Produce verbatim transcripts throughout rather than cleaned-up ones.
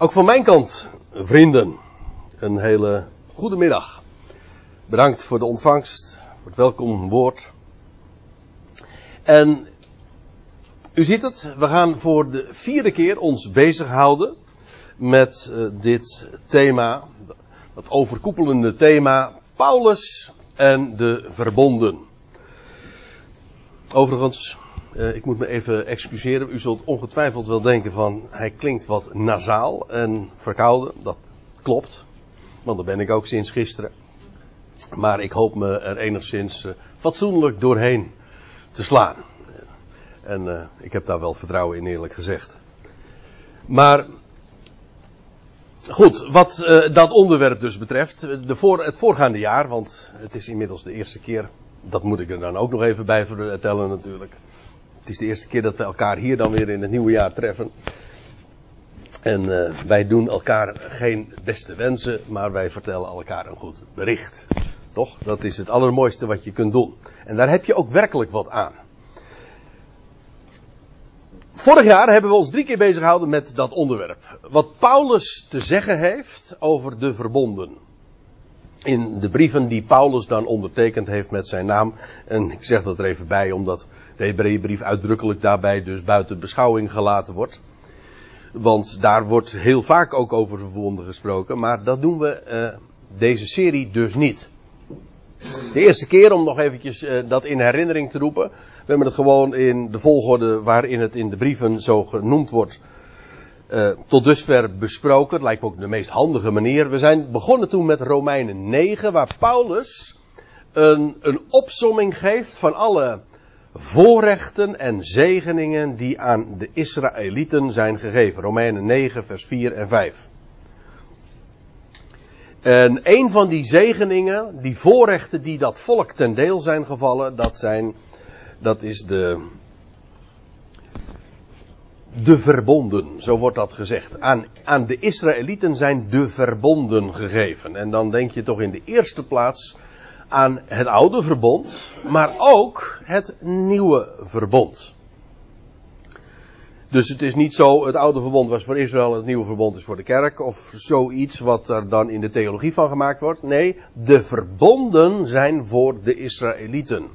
Ook van mijn kant, vrienden, een hele goede middag. Bedankt voor de ontvangst, voor het welkomwoord. En u ziet het, we gaan voor de vierde keer ons bezighouden met uh, dit thema, dat overkoepelende thema Paulus en de verbonden. Overigens, uh, ik moet me even excuseren, u zult ongetwijfeld wel denken van hij klinkt wat nasaal en verkouden, dat klopt, want dat ben ik ook sinds gisteren. Maar ik hoop me er enigszins uh, fatsoenlijk doorheen te slaan. En uh, ik heb daar wel vertrouwen in, eerlijk gezegd. Maar goed, wat uh, dat onderwerp dus betreft, de voor, het voorgaande jaar, want het is inmiddels de eerste keer, dat moet ik er dan ook nog even bij vertellen natuurlijk. Het is de eerste keer dat we elkaar hier dan weer in het nieuwe jaar treffen. En uh, wij doen elkaar geen beste wensen, maar wij vertellen elkaar een goed bericht. Toch? Dat is het allermooiste wat je kunt doen. En daar heb je ook werkelijk wat aan. Vorig jaar hebben we ons drie keer bezig gehouden met dat onderwerp. Wat Paulus te zeggen heeft over de verbonden. In de brieven die Paulus dan ondertekend heeft met zijn naam. En ik zeg dat er even bij, omdat de Hebreeënbrief uitdrukkelijk daarbij dus buiten beschouwing gelaten wordt. Want daar wordt heel vaak ook over verbonden gesproken. Maar dat doen we uh, deze serie dus niet. De eerste keer, om nog eventjes uh, dat in herinnering te roepen. We hebben het gewoon in de volgorde waarin het in de brieven zo genoemd wordt. Uh, tot dusver besproken. Het lijkt me ook de meest handige manier. We zijn begonnen toen met Romeinen negen. Waar Paulus een, een opsomming geeft van alle voorrechten en zegeningen die aan de Israëlieten zijn gegeven. Romeinen negen vers vier en vijf. En een van die zegeningen, die voorrechten die dat volk ten deel zijn gevallen, dat zijn... Dat is de, de verbonden, zo wordt dat gezegd. Aan, aan de Israëlieten zijn de verbonden gegeven. En dan denk je toch in de eerste plaats aan het oude verbond, maar ook het nieuwe verbond. Dus het is niet zo, het oude verbond was voor Israël, het nieuwe verbond is voor de kerk, of zoiets wat er dan in de theologie van gemaakt wordt. Nee, de verbonden zijn voor de Israëlieten.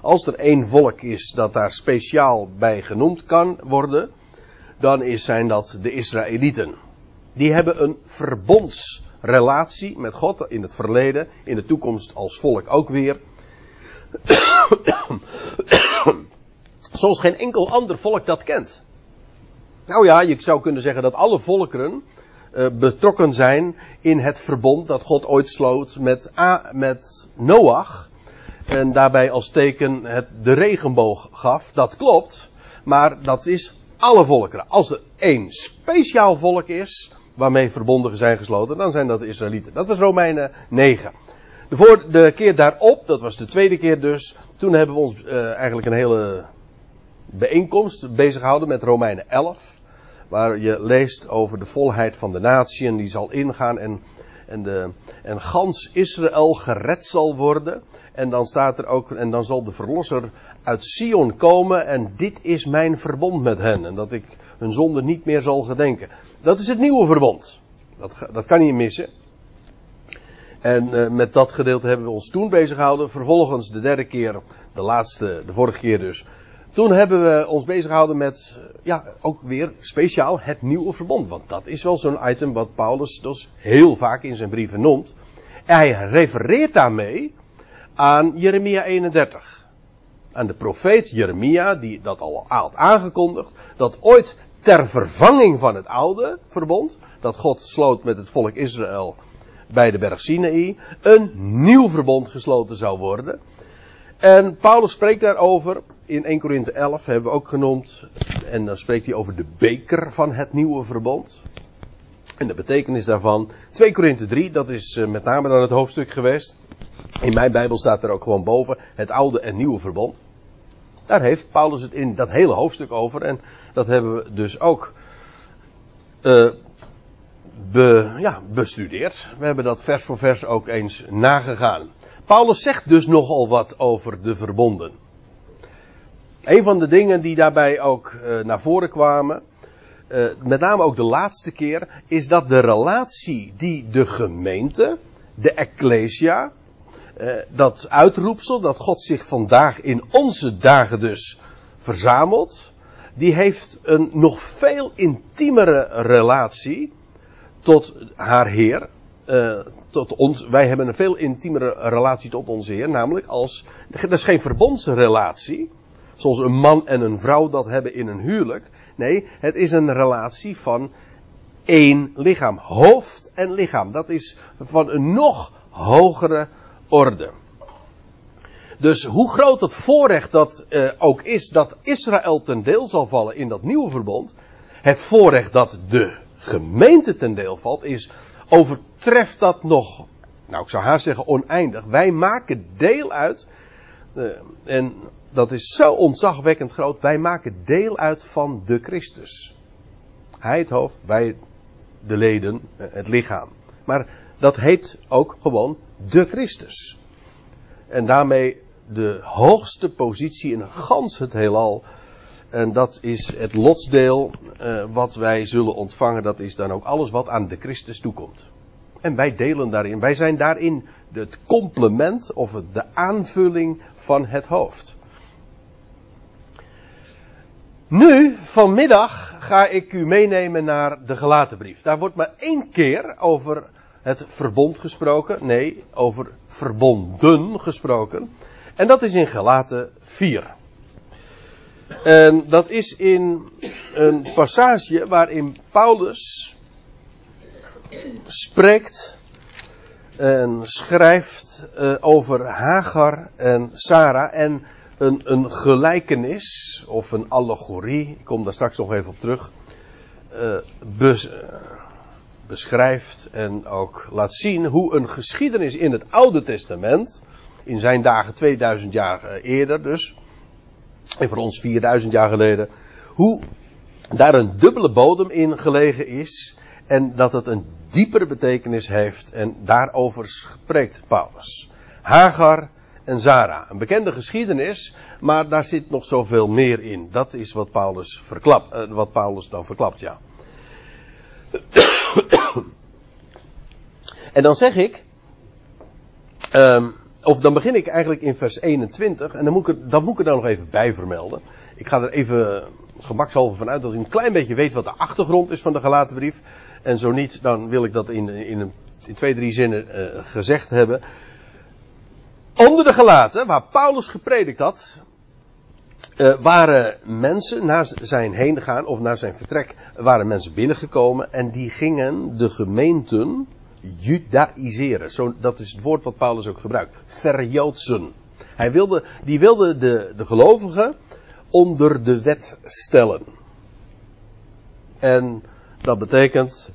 Als er één volk is dat daar speciaal bij genoemd kan worden, dan is, zijn dat de Israëlieten. Die hebben een verbondsrelatie met God in het verleden, in de toekomst als volk ook weer. Zoals geen enkel ander volk dat kent. Nou ja, je zou kunnen zeggen dat alle volkeren uh, betrokken zijn in het verbond dat God ooit sloot met, A, met Noach. En daarbij als teken het de regenboog gaf. Dat klopt. Maar dat is alle volkeren. Als er één speciaal volk is waarmee verbonden zijn gesloten, dan zijn dat de Israëlieten. Dat was Romeinen negen. De, voor, de keer daarop, dat was de tweede keer dus. Toen hebben we ons eh, eigenlijk een hele bijeenkomst bezig gehouden met Romeinen elf. Waar je leest over de volheid van de natie. En die zal ingaan en... En, de, en gans Israël gered zal worden. En dan staat er ook, en dan zal de verlosser uit Sion komen. En dit is mijn verbond met hen. En dat ik hun zonde niet meer zal gedenken. Dat is het nieuwe verbond. Dat, dat kan niet missen. En uh, met dat gedeelte hebben we ons toen bezig gehouden. Vervolgens de derde keer, de laatste, de vorige keer dus. Toen hebben we ons bezig gehouden met, ja, ook weer speciaal het nieuwe verbond. Want dat is wel zo'n item wat Paulus dus heel vaak in zijn brieven noemt. En hij refereert daarmee aan Jeremia eenendertig. Aan de profeet Jeremia, die dat al had aangekondigd. Dat ooit ter vervanging van het oude verbond, dat God sloot met het volk Israël bij de berg Sinaï, een nieuw verbond gesloten zou worden. En Paulus spreekt daarover. In eerste Korinthe elf hebben we ook genoemd. En dan spreekt hij over de beker van het nieuwe verbond. En de betekenis daarvan. tweede Korinthe drie, dat is met name dan het hoofdstuk geweest. In mijn Bijbel staat er ook gewoon boven het oude en nieuwe verbond. Daar heeft Paulus het in dat hele hoofdstuk over. En dat hebben we dus ook uh, be, ja, bestudeerd. We hebben dat vers voor vers ook eens nagegaan. Paulus zegt dus nogal wat over de verbonden. Een van de dingen die daarbij ook uh, naar voren kwamen, uh, met name ook de laatste keer, is dat de relatie die de gemeente, de ecclesia, uh, dat uitroepsel dat God zich vandaag in onze dagen dus verzamelt, die heeft een nog veel intiemere relatie tot haar Heer. Uh, tot ons, wij hebben een veel intiemere relatie tot onze Heer, namelijk als, dat is geen verbondsrelatie, zoals een man en een vrouw dat hebben in een huwelijk. Nee, het is een relatie van één lichaam. Hoofd en lichaam. Dat is van een nog hogere orde. Dus hoe groot het voorrecht dat eh, ook is dat Israël ten deel zal vallen in dat nieuwe verbond. Het voorrecht dat de gemeente ten deel valt is, overtreft dat nog, nou ik zou haast zeggen oneindig. Wij maken deel uit, eh, en dat is zo ontzagwekkend groot, wij maken deel uit van de Christus. Hij het hoofd, wij de leden, het lichaam. Maar dat heet ook gewoon de Christus. En daarmee de hoogste positie in gans het heelal. En dat is het lotsdeel uh, wat wij zullen ontvangen. Dat is dan ook alles wat aan de Christus toekomt. En wij delen daarin. Wij zijn daarin het complement of de aanvulling van het hoofd. Nu, vanmiddag, ga ik u meenemen naar de Galatenbrief. Daar wordt maar één keer over het verbond gesproken. Nee, over verbonden gesproken. En dat is in Galaten vier. En dat is in een passage waarin Paulus spreekt en schrijft over Hagar en Sarah en een, een gelijkenis of een allegorie, ik kom daar straks nog even op terug, bes, beschrijft en ook laat zien hoe een geschiedenis in het Oude Testament, in zijn dagen tweeduizend jaar eerder dus, en voor ons vierduizend jaar geleden, hoe daar een dubbele bodem in gelegen is en dat het een diepere betekenis heeft en daarover spreekt Paulus. Hagar en Sarah, een bekende geschiedenis, maar daar zit nog zoveel meer in. Dat is wat Paulus verklapt, wat Paulus dan verklapt, ja. En dan zeg ik, um, of dan begin ik eigenlijk in vers eenentwintig, en dan moet ik er, dat moet ik er dan nog even bij vermelden. Ik ga er even gemakshalve van uit dat ik een klein beetje weet wat de achtergrond is van de Galatenbrief. En zo niet, dan wil ik dat in, in, in twee, drie zinnen uh, gezegd hebben. Onder de Galaten, waar Paulus gepredikt had, uh, waren mensen na zijn heen gaan, of na zijn vertrek, waren mensen binnengekomen en die gingen de gemeenten judaïseren. Zo, dat is het woord wat Paulus ook gebruikt. Verjoodsen. Hij wilde, die wilde de, de gelovigen onder de wet stellen. En dat betekent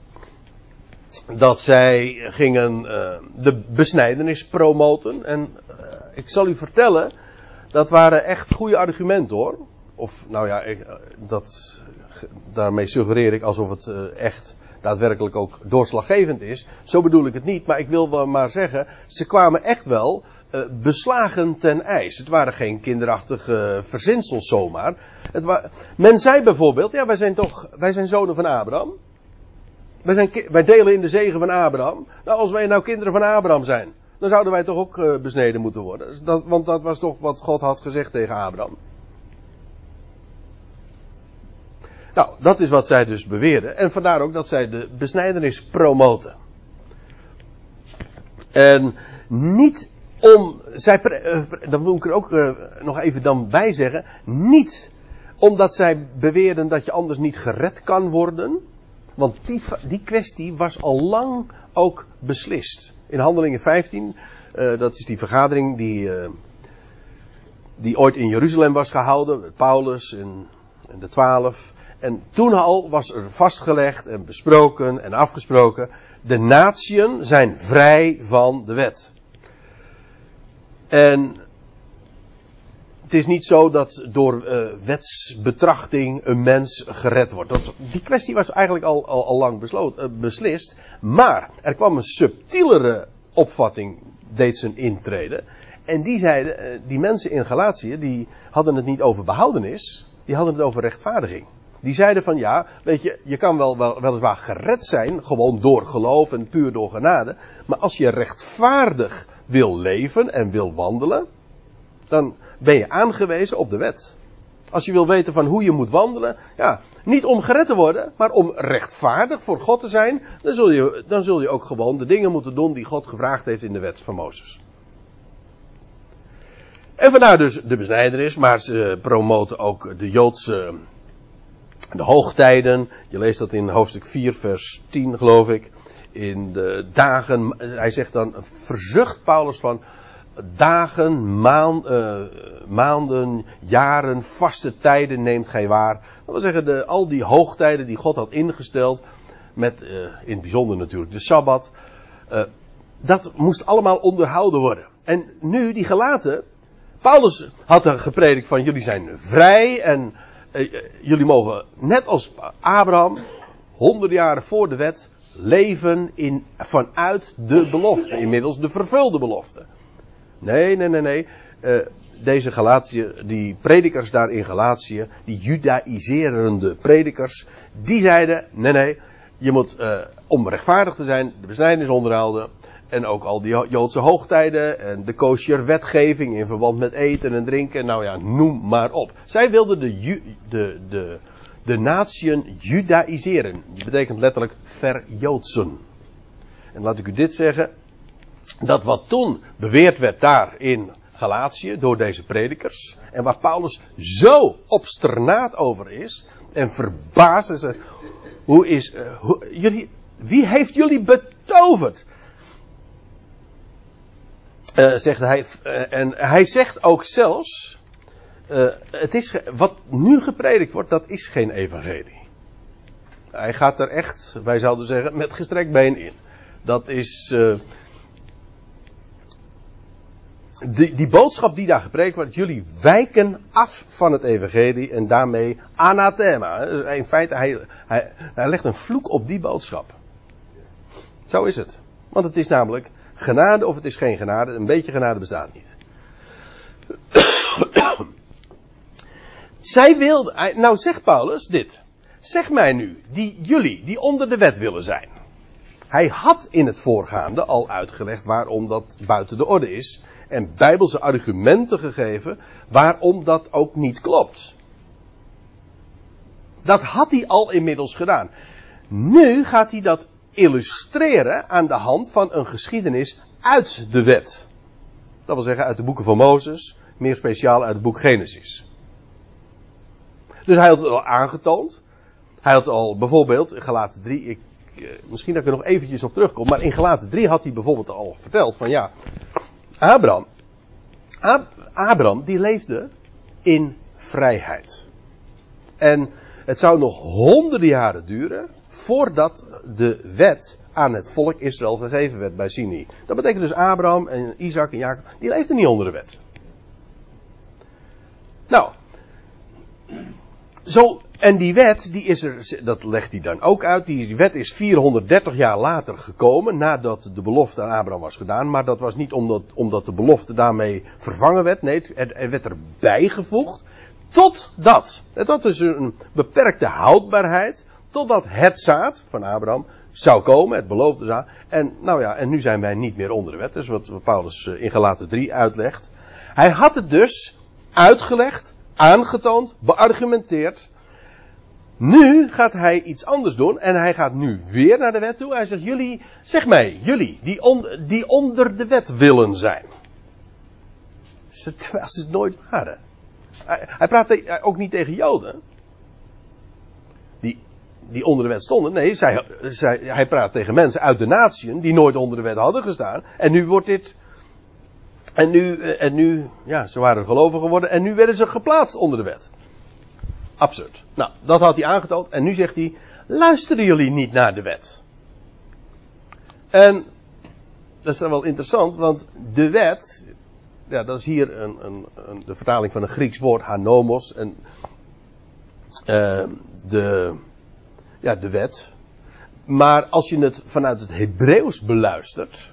dat zij gingen uh, de besnijdenis promoten. En uh, ik zal u vertellen, dat waren echt goede argumenten hoor. Of nou ja, ik, dat, daarmee suggereer ik alsof het uh, echt daadwerkelijk ook doorslaggevend is. Zo bedoel ik het niet, maar ik wil wel maar zeggen, ze kwamen echt wel uh, beslagen ten ijs. Het waren geen kinderachtige uh, verzinsels zomaar. Het wa- Men zei bijvoorbeeld, ja wij zijn toch, wij zijn zonen van Abraham. Wij, zijn ki- wij delen in de zegen van Abraham. Nou, als wij nou kinderen van Abraham zijn, dan zouden wij toch ook uh, besneden moeten worden. Dat, want dat was toch wat God had gezegd tegen Abraham. Nou, dat is wat zij dus beweerden. En vandaar ook dat zij de besnijdenis promoten. En niet om... Zij, dat moet ik er ook uh, nog even dan bij zeggen. Niet omdat zij beweerden dat je anders niet gered kan worden. Want die, die kwestie was al lang ook beslist. In Handelingen vijftien, uh, dat is die vergadering die, uh, die ooit in Jeruzalem was gehouden. Met Paulus en, en de twaalf. En toen al was er vastgelegd en besproken en afgesproken, de natieën zijn vrij van de wet. En het is niet zo dat door uh, wetsbetrachting een mens gered wordt. Dat, die kwestie was eigenlijk al, al, al lang besloten, uh, beslist. Maar er kwam een subtielere opvatting, deed zijn intrede. En die zeiden, uh, die mensen in Galatië, die hadden het niet over behoudenis, die hadden het over rechtvaardiging. Die zeiden van ja, weet je, je kan wel, wel weliswaar gered zijn, gewoon door geloof en puur door genade. Maar als je rechtvaardig wil leven en wil wandelen, dan ben je aangewezen op de wet. Als je wil weten van hoe je moet wandelen, ja, niet om gered te worden, maar om rechtvaardig voor God te zijn, dan zul je, dan zul je ook gewoon de dingen moeten doen die God gevraagd heeft in de wet van Mozes. En vandaar dus de besnijder is, maar ze promoten ook de Joodse, de hoogtijden. Je leest dat in hoofdstuk vier vers tien geloof ik. In de dagen, hij zegt dan, verzucht Paulus van dagen, maan, uh, maanden, jaren, vaste tijden neemt gij waar. Dat wil zeggen, de, al die hoogtijden die God had ingesteld, met uh, in het bijzonder natuurlijk de Sabbat, uh, dat moest allemaal onderhouden worden. En nu, die gelaten, Paulus had er gepredikt van jullie zijn vrij en eh, jullie mogen net als Abraham honderden jaren voor de wet leven in, vanuit de belofte. Inmiddels de vervulde belofte. Nee, nee, nee, nee. Eh, deze Galatië, die predikers daar in Galatië, die judaïserende predikers, die zeiden nee, nee, je moet eh, om rechtvaardig te zijn de besnijdenis onderhouden. En ook al die Joodse hoogtijden en de kosher wetgeving in verband met eten en drinken. Nou ja, noem maar op. Zij wilden de, ju- de, de, de natieën judaïseren. Dat betekent letterlijk verjoodsen. En laat ik u dit zeggen. Dat wat toen beweerd werd daar in Galatië door deze predikers. En waar Paulus zo obsternaat over is. En verbaasd is. Hoe is uh, hoe, jullie, wie heeft jullie betoverd? Uh, zegt hij, uh, en hij zegt ook zelfs, uh, het is ge- wat nu gepredikt wordt, dat is geen evangelie. Hij gaat er echt, wij zouden zeggen, met gestrekt been in. Dat is, uh, die, die boodschap die daar gepredikt wordt, jullie wijken af van het evangelie en daarmee anathema. In feite, hij, hij, hij legt een vloek op die boodschap. Zo is het. Want het is namelijk genade of het is geen genade. Een beetje genade bestaat niet. Zij wilde... Nou zegt Paulus dit. Zeg mij nu, die jullie die onder de wet willen zijn. Hij had in het voorgaande al uitgelegd waarom dat buiten de orde is. En bijbelse argumenten gegeven waarom dat ook niet klopt. Dat had hij al inmiddels gedaan. Nu gaat hij dat illustreren aan de hand van een geschiedenis uit de wet. Dat wil zeggen uit de boeken van Mozes, meer speciaal uit het boek Genesis. Dus hij had het al aangetoond. Hij had al bijvoorbeeld in Galaten drie, ik, misschien dat ik er nog eventjes op terugkom, maar in Galaten drie had hij bijvoorbeeld al verteld van ja, Abraham, Ab, Abraham die leefde in vrijheid. En het zou nog honderden jaren duren voordat de wet aan het volk Israël gegeven werd bij Sinaï. Dat betekent dus Abraham en Isaac en Jacob, die leefden niet onder de wet. Nou, zo, en die wet, die is er, dat legt hij dan ook uit, die wet is vierhonderddertig jaar later gekomen, nadat de belofte aan Abraham was gedaan, maar dat was niet omdat, omdat de belofte daarmee vervangen werd, nee, er, er werd erbij gevoegd, totdat, het had dus een beperkte houdbaarheid, totdat het zaad van Abraham zou komen, het beloofde zaad. En nou ja, en nu zijn wij niet meer onder de wet. Dus wat Paulus in Galaten drie uitlegt. Hij had het dus uitgelegd, aangetoond, beargumenteerd. Nu gaat hij iets anders doen. En hij gaat nu weer naar de wet toe. Hij zegt, jullie, zeg mij, jullie, die, on, die onder de wet willen zijn. Terwijl ze het nooit waren. Hij, hij praat ook niet tegen Joden. Die onder de wet stonden. Nee, zij, zij, hij praat tegen mensen uit de natieën die nooit onder de wet hadden gestaan. En nu wordt dit... En nu... En nu ja, ze waren gelovig geworden en nu werden ze geplaatst onder de wet. Absurd. Nou, dat had hij aangetoond. En nu zegt hij... Luisteren jullie niet naar de wet? En... Dat is dan wel interessant, want de wet... Ja, dat is hier een, een, een, de vertaling van een Grieks woord, hanomos. En... Uh, de... Ja, de wet. Maar als je het vanuit het Hebreeuws beluistert.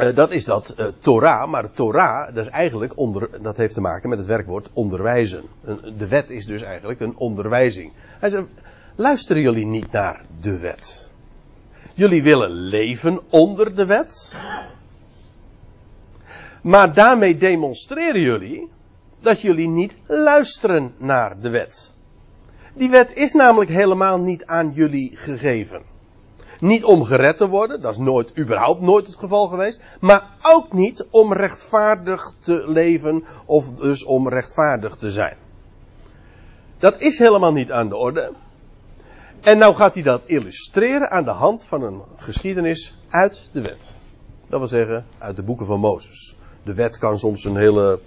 Uh, dat is dat uh, Torah, maar Torah, dat is eigenlijk onder, dat heeft te maken met het werkwoord onderwijzen. De wet is dus eigenlijk een onderwijzing. Hij zegt, luisteren jullie niet naar de wet? Jullie willen leven onder de wet, maar daarmee demonstreren jullie dat jullie niet luisteren naar de wet. Die wet is namelijk helemaal niet aan jullie gegeven. Niet om gered te worden, dat is nooit, überhaupt nooit het geval geweest. Maar ook niet om rechtvaardig te leven of dus om rechtvaardig te zijn. Dat is helemaal niet aan de orde. En nou gaat hij dat illustreren aan de hand van een geschiedenis uit de wet. Dat wil zeggen, uit de boeken van Mozes. De wet kan soms een hele,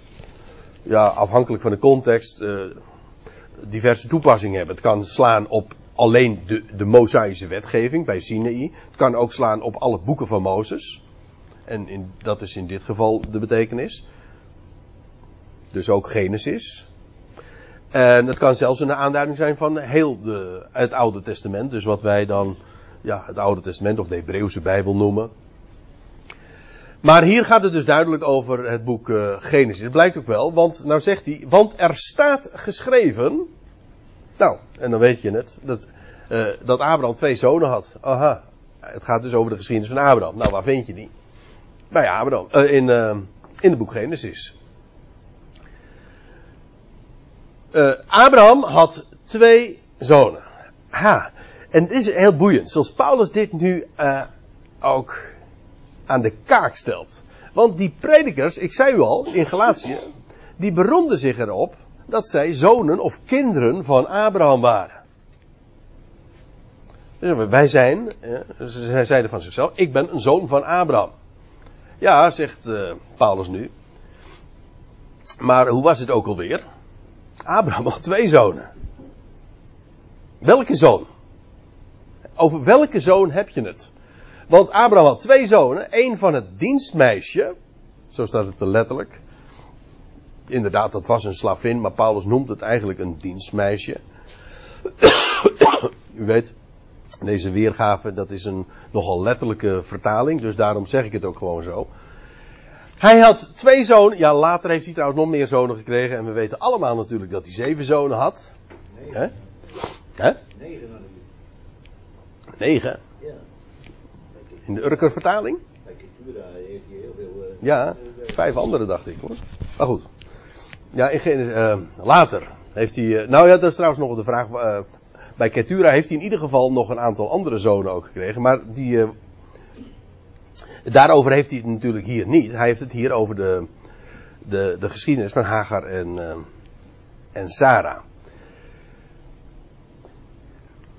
ja, afhankelijk van de context, uh, diverse toepassingen hebben. Het kan slaan op alleen de, de Mosaïsche wetgeving bij Sinaï. Het kan ook slaan op alle boeken van Mozes. En in, dat is in dit geval de betekenis. Dus ook Genesis. En het kan zelfs een aanduiding zijn van heel de, het Oude Testament. Dus wat wij dan ja, het Oude Testament of de Hebreeuwse Bijbel noemen. Maar hier gaat het dus duidelijk over het boek uh, Genesis. Dat blijkt ook wel, want nou zegt hij, want er staat geschreven. Nou, en dan weet je het, dat, uh, dat Abraham twee zonen had. Aha, het gaat dus over de geschiedenis van Abraham. Nou, waar vind je die? Bij Abraham, uh, in, uh, in het boek Genesis. Uh, Abraham had twee zonen. Ha, en het is heel boeiend, zoals Paulus dit nu uh, ook aan de kaak stelt. Want die predikers, ik zei u al, in Galatië, die beroemden zich erop dat zij zonen of kinderen van Abraham waren. Dus wij zijn, zij zeiden van zichzelf, ik ben een zoon van Abraham. Ja, zegt uh, Paulus nu. Maar hoe was het ook alweer? Abraham had twee zonen. Welke zoon? Over welke zoon heb je het? Want Abraham had twee zonen. Eén van het dienstmeisje. Zo staat het er letterlijk. Inderdaad, dat was een slavin, maar Paulus noemt het eigenlijk een dienstmeisje. U weet, deze weergave, dat is een nogal letterlijke vertaling, dus daarom zeg ik het ook gewoon zo. Hij had twee zonen, ja, later heeft hij trouwens nog meer zonen gekregen, en we weten allemaal natuurlijk dat hij zeven zonen had. Negen. Hè? Hè? Negen hadden we. Negen? Ja. In de Urker vertaling? Bij Ketura heeft hij heel veel... Uh, ja, vijf andere dacht ik hoor. Maar goed. Ja, in, uh, later heeft hij... Uh, nou ja, dat is trouwens nog de vraag. Uh, bij Ketura heeft hij in ieder geval nog een aantal andere zonen ook gekregen. Maar die... Uh, daarover heeft hij het natuurlijk hier niet. Hij heeft het hier over de, de, de geschiedenis van Hagar en, uh, en Sarah.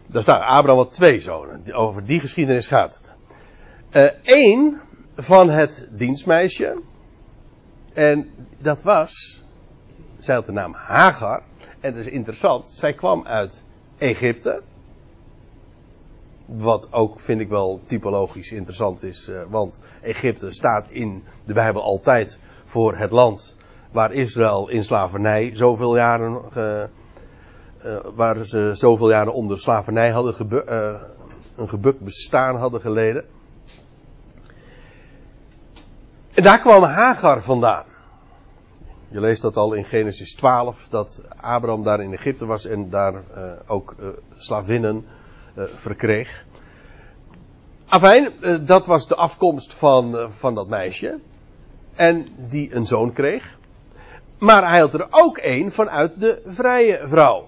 Daar staat Abraham had twee zonen. Over die geschiedenis gaat het. Eén uh, van het dienstmeisje... En dat was, zij had de naam Hagar, en dat is interessant, zij kwam uit Egypte, wat ook vind ik wel typologisch interessant is, want Egypte staat in de Bijbel altijd voor het land waar Israël in slavernij zoveel jaren, uh, waar ze zoveel jaren onder slavernij hadden gebu- uh, een gebukt bestaan hadden geleden. En daar kwam Hagar vandaan. Je leest dat al in Genesis twaalf, dat Abraham daar in Egypte was en daar uh, ook uh, slavinnen uh, verkreeg. Afijn, uh, dat was de afkomst van, uh, van dat meisje. En die een zoon kreeg. Maar hij had er ook één vanuit de vrije vrouw.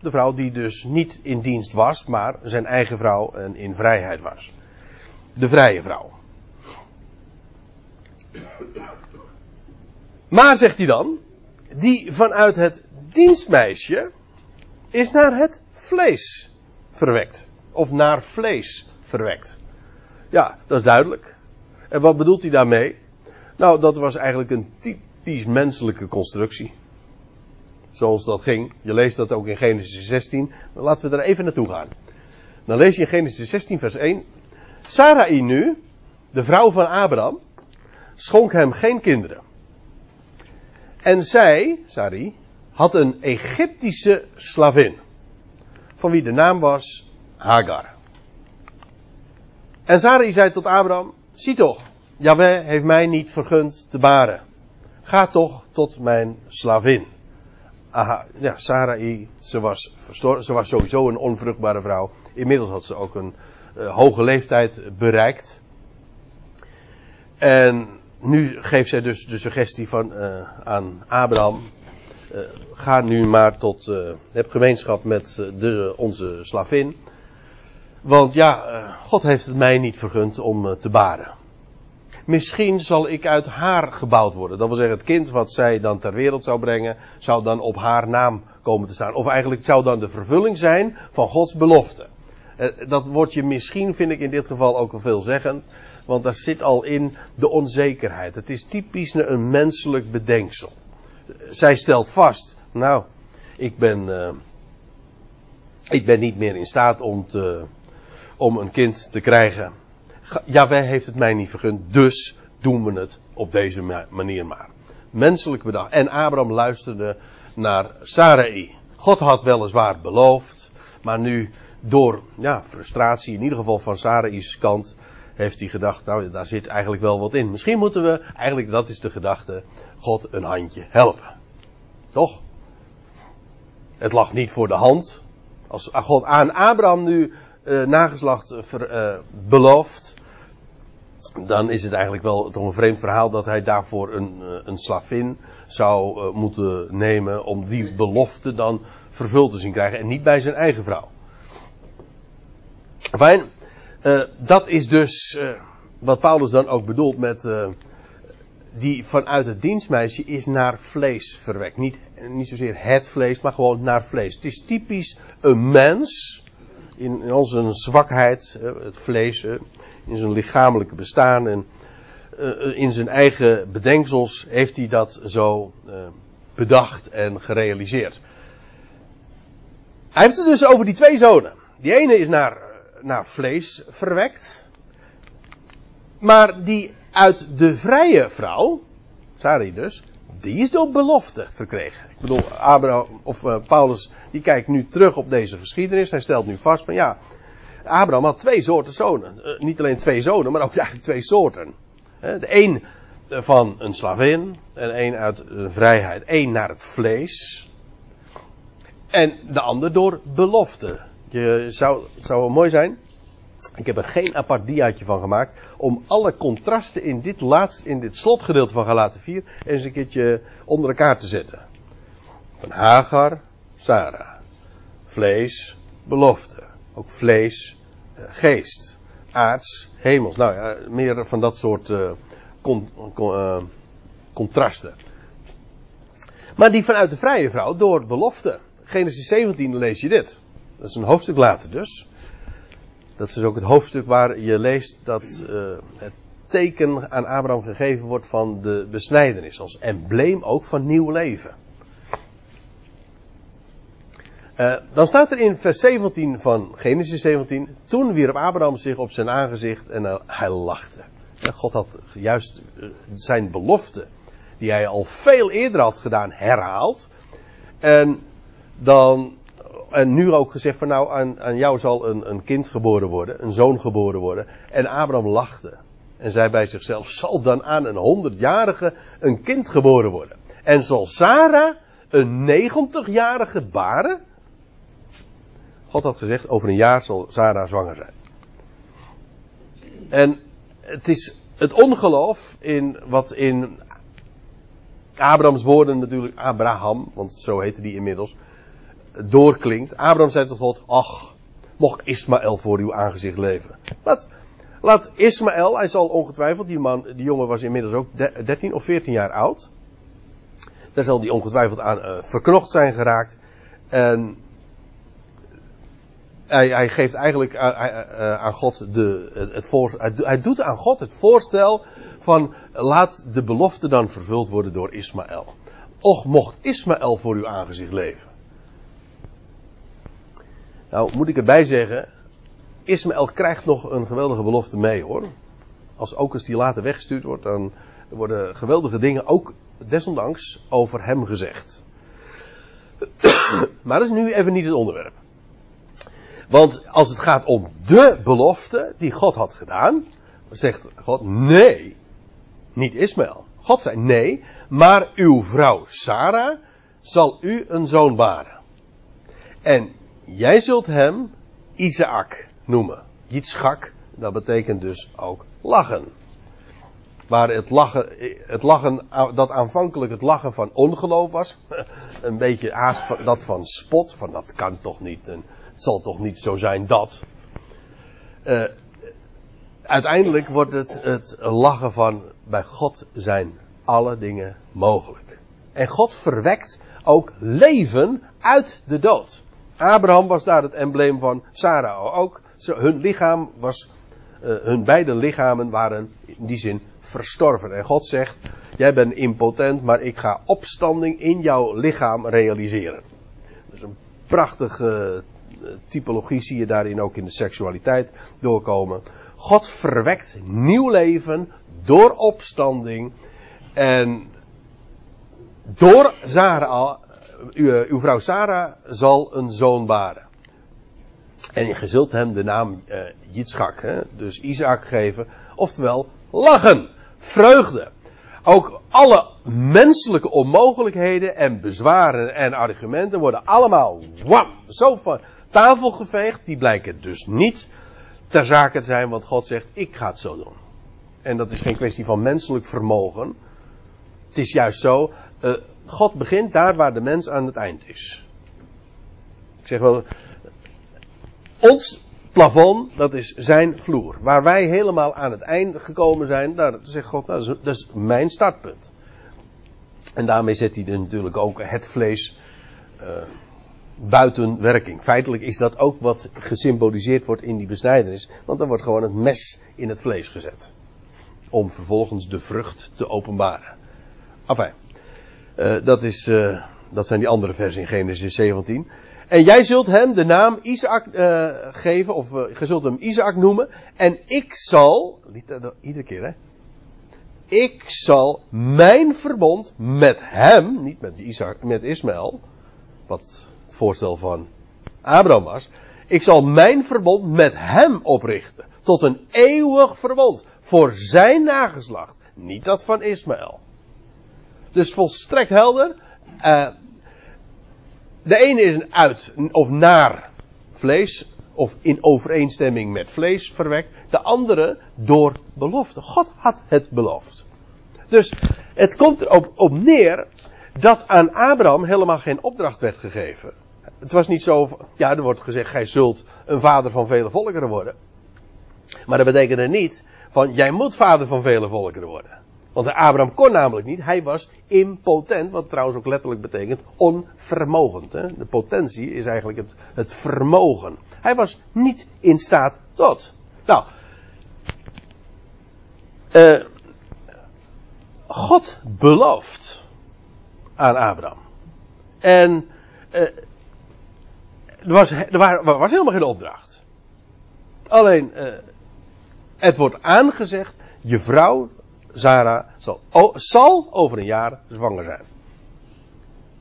De vrouw die dus niet in dienst was, maar zijn eigen vrouw en in vrijheid was. De vrije vrouw. Maar, zegt hij dan, die vanuit het dienstmeisje is naar het vlees verwekt. Of naar vlees verwekt. Ja, dat is duidelijk. En wat bedoelt hij daarmee? Nou, dat was eigenlijk een typisch menselijke constructie. Zoals dat ging. Je leest dat ook in Genesis zestien. Maar laten we er even naartoe gaan. Dan lees je in Genesis zestien vers één. Sarai nu, de vrouw van Abraham, schonk hem geen kinderen. En zij, Sarai, had een Egyptische slavin. Van wie de naam was Hagar. En Sarai zei tot Abraham, zie toch, Jahweh heeft mij niet vergund te baren. Ga toch tot mijn slavin. Aha, ja, Sarai, ze was, verstor- ze was sowieso een onvruchtbare vrouw. Inmiddels had ze ook een uh, hoge leeftijd bereikt. En nu geeft zij dus de suggestie van, uh, aan Abraham. Uh, ga nu maar tot, uh, heb gemeenschap met de, onze slavin. Want ja, uh, God heeft het mij niet vergund om uh, te baren. Misschien zal ik uit haar gebouwd worden. Dat wil zeggen, het kind wat zij dan ter wereld zou brengen, zou dan op haar naam komen te staan. Of eigenlijk zou dan de vervulling zijn van Gods belofte. Dat wordt je misschien, vind ik in dit geval ook wel veelzeggend. Want daar zit al in de onzekerheid. Het is typisch een menselijk bedenksel. Zij stelt vast, nou, ik ben, uh, ik ben niet meer in staat om, te, om een kind te krijgen. Jahweh heeft het mij niet vergund, dus doen we het op deze manier maar. Menselijk bedacht. En Abraham luisterde naar Sarai. God had weliswaar beloofd, maar nu door ja, frustratie, in ieder geval van Sarai's kant, heeft hij gedacht, nou daar zit eigenlijk wel wat in. Misschien moeten we, eigenlijk dat is de gedachte, God een handje helpen. Toch? Het lag niet voor de hand. Als God aan Abraham nu uh, nageslacht ver, uh, belooft, dan is het eigenlijk wel toch een vreemd verhaal dat hij daarvoor een, uh, een slavin zou uh, moeten nemen om die belofte dan vervuld te zien krijgen en niet bij zijn eigen vrouw. Fijn. Uh, dat is dus uh, wat Paulus dan ook bedoelt met uh, die vanuit het dienstmeisje is naar vlees verwekt. Niet, niet zozeer het vlees, maar gewoon naar vlees. Het is typisch een mens in, in onze zwakheid, uh, het vlees, uh, in zijn lichamelijke bestaan en uh, in zijn eigen bedenksels heeft hij dat zo uh, bedacht en gerealiseerd. Hij heeft het dus over die twee zonen. Die ene is naar... naar vlees verwekt, maar die uit de vrije vrouw, Sarai dus, die is door belofte verkregen. Ik bedoel, Abraham of uh, Paulus, die kijkt nu terug op deze geschiedenis. Hij stelt nu vast van ja, Abraham had twee soorten zonen, uh, niet alleen twee zonen, maar ook eigenlijk twee soorten. He, de een van een slavin en een uit uh, vrijheid, één naar het vlees, en de ander door belofte. Je zou, het zou wel mooi zijn, ik heb er geen apart diaatje van gemaakt, om alle contrasten in dit, laatst, in dit slotgedeelte van Galaten vier eens een keertje onder elkaar te zetten. Van Hagar, Sarah. Vlees, belofte. Ook vlees, geest. Aards, hemels. Nou ja, meer van dat soort uh, con, con, uh, contrasten. Maar die vanuit de vrije vrouw, door belofte. Genesis zeventien lees je dit. Dat is een hoofdstuk later dus. Dat is dus ook het hoofdstuk waar je leest dat uh, het teken aan Abraham gegeven wordt van de besnijdenis. Als embleem ook van nieuw leven. Uh, dan staat er in vers zeventien van Genesis zeventien. Toen wierp Abraham zich op zijn aangezicht en hij lachte. God had juist zijn belofte, die hij al veel eerder had gedaan, herhaald. En dan... En nu ook gezegd van nou, aan, aan jou zal een, een kind geboren worden, een zoon geboren worden. En Abraham lachte en zei bij zichzelf, zal dan aan een honderdjarige een kind geboren worden? En zal Sarah een negentigjarige baren? God had gezegd, over een jaar zal Sarah zwanger zijn. En het is het ongeloof in wat in Abrahams woorden natuurlijk, Abraham, want zo heette die inmiddels, doorklinkt. Abraham zei tot God, ach, mocht Ismaël voor uw aangezicht leven. Laat, laat Ismaël, hij zal ongetwijfeld, die, man, die jongen was inmiddels ook dertien of veertien jaar oud. Daar zal hij ongetwijfeld aan uh, verknocht zijn geraakt. En hij, hij geeft eigenlijk aan, aan God de, het voorstel, hij doet aan God het voorstel van laat de belofte dan vervuld worden door Ismaël. Och, mocht Ismaël voor uw aangezicht leven. Nou, moet ik erbij zeggen, Ismaël krijgt nog een geweldige belofte mee hoor. Als ook als die later weggestuurd wordt, dan worden geweldige dingen ook desondanks over hem gezegd. Maar dat is nu even niet het onderwerp. Want als het gaat om de belofte die God had gedaan, zegt God, nee, Niet Ismaël. God zei, nee, maar uw vrouw Sarah zal u een zoon baren. En jij zult hem Isaac noemen. Jitschak, dat betekent dus ook lachen. Waar het lachen, het lachen, dat aanvankelijk het lachen van ongeloof was. Een beetje haast van, dat van spot. Van dat kan toch niet. En het zal toch niet zo zijn dat. Uh, uiteindelijk wordt het het lachen van bij God zijn alle dingen mogelijk. En God verwekt ook leven uit de dood. Abraham was daar het embleem van, Sarah ook. Hun lichaam was, uh, hun beide lichamen waren in die zin verstorven. En God zegt, jij bent impotent, maar ik ga opstanding in jouw lichaam realiseren. Dus een prachtige typologie zie je daarin ook in de seksualiteit doorkomen. God verwekt nieuw leven door opstanding. En door Sarah, uw vrouw Sarah zal een zoon baren. En je zult hem de naam uh, Jitschak, hè, dus Isaac geven. Oftewel lachen, vreugde. Ook alle menselijke onmogelijkheden en bezwaren en argumenten worden allemaal wam, zo van tafel geveegd. Die blijken dus niet ter zake te zijn, want God zegt, ik ga het zo doen. En dat is geen kwestie van menselijk vermogen. Het is juist zo, uh, God begint daar waar de mens aan het eind is. Ik zeg wel, ons plafond, dat is zijn vloer. Waar wij helemaal aan het eind gekomen zijn, daar zegt God, dat is, dat is mijn startpunt. En daarmee zet hij dus natuurlijk ook het vlees uh, buiten werking. Feitelijk is dat ook wat gesymboliseerd wordt in die besnijdenis. Want dan wordt gewoon het mes in het vlees gezet. Om vervolgens de vrucht te openbaren. Enfin, uh, dat, is, uh, dat zijn die andere versen in Genesis zeventien. En jij zult hem de naam Isaac uh, geven, of uh, je zult hem Isaac noemen. En ik zal, niet, uh, iedere keer hè. Ik zal mijn verbond met hem, niet met, Isaac, met Ismaël, wat het voorstel van Abraham was. Ik zal mijn verbond met hem oprichten. Tot een eeuwig verbond. Voor zijn nageslacht. Niet dat van Ismaël. Dus volstrekt helder. Uh, de ene is een uit of naar vlees. Of in overeenstemming met vlees verwekt. De andere door belofte. God had het beloofd. Dus het komt erop op neer dat aan Abraham helemaal geen opdracht werd gegeven. Het was niet zo, ja, er wordt gezegd, gij zult een vader van vele volkeren worden. Maar dat betekende niet van, jij moet vader van vele volkeren worden. Want Abraham kon namelijk niet, hij was impotent, wat trouwens ook letterlijk betekent onvermogend. Hè? De potentie is eigenlijk het, het vermogen. Hij was niet in staat tot. Nou, uh, God belooft aan Abraham. En uh, er, was, er, waren, er was helemaal geen opdracht. Alleen, uh, het wordt aangezegd, je vrouw Sarah zal, o, zal over een jaar zwanger zijn.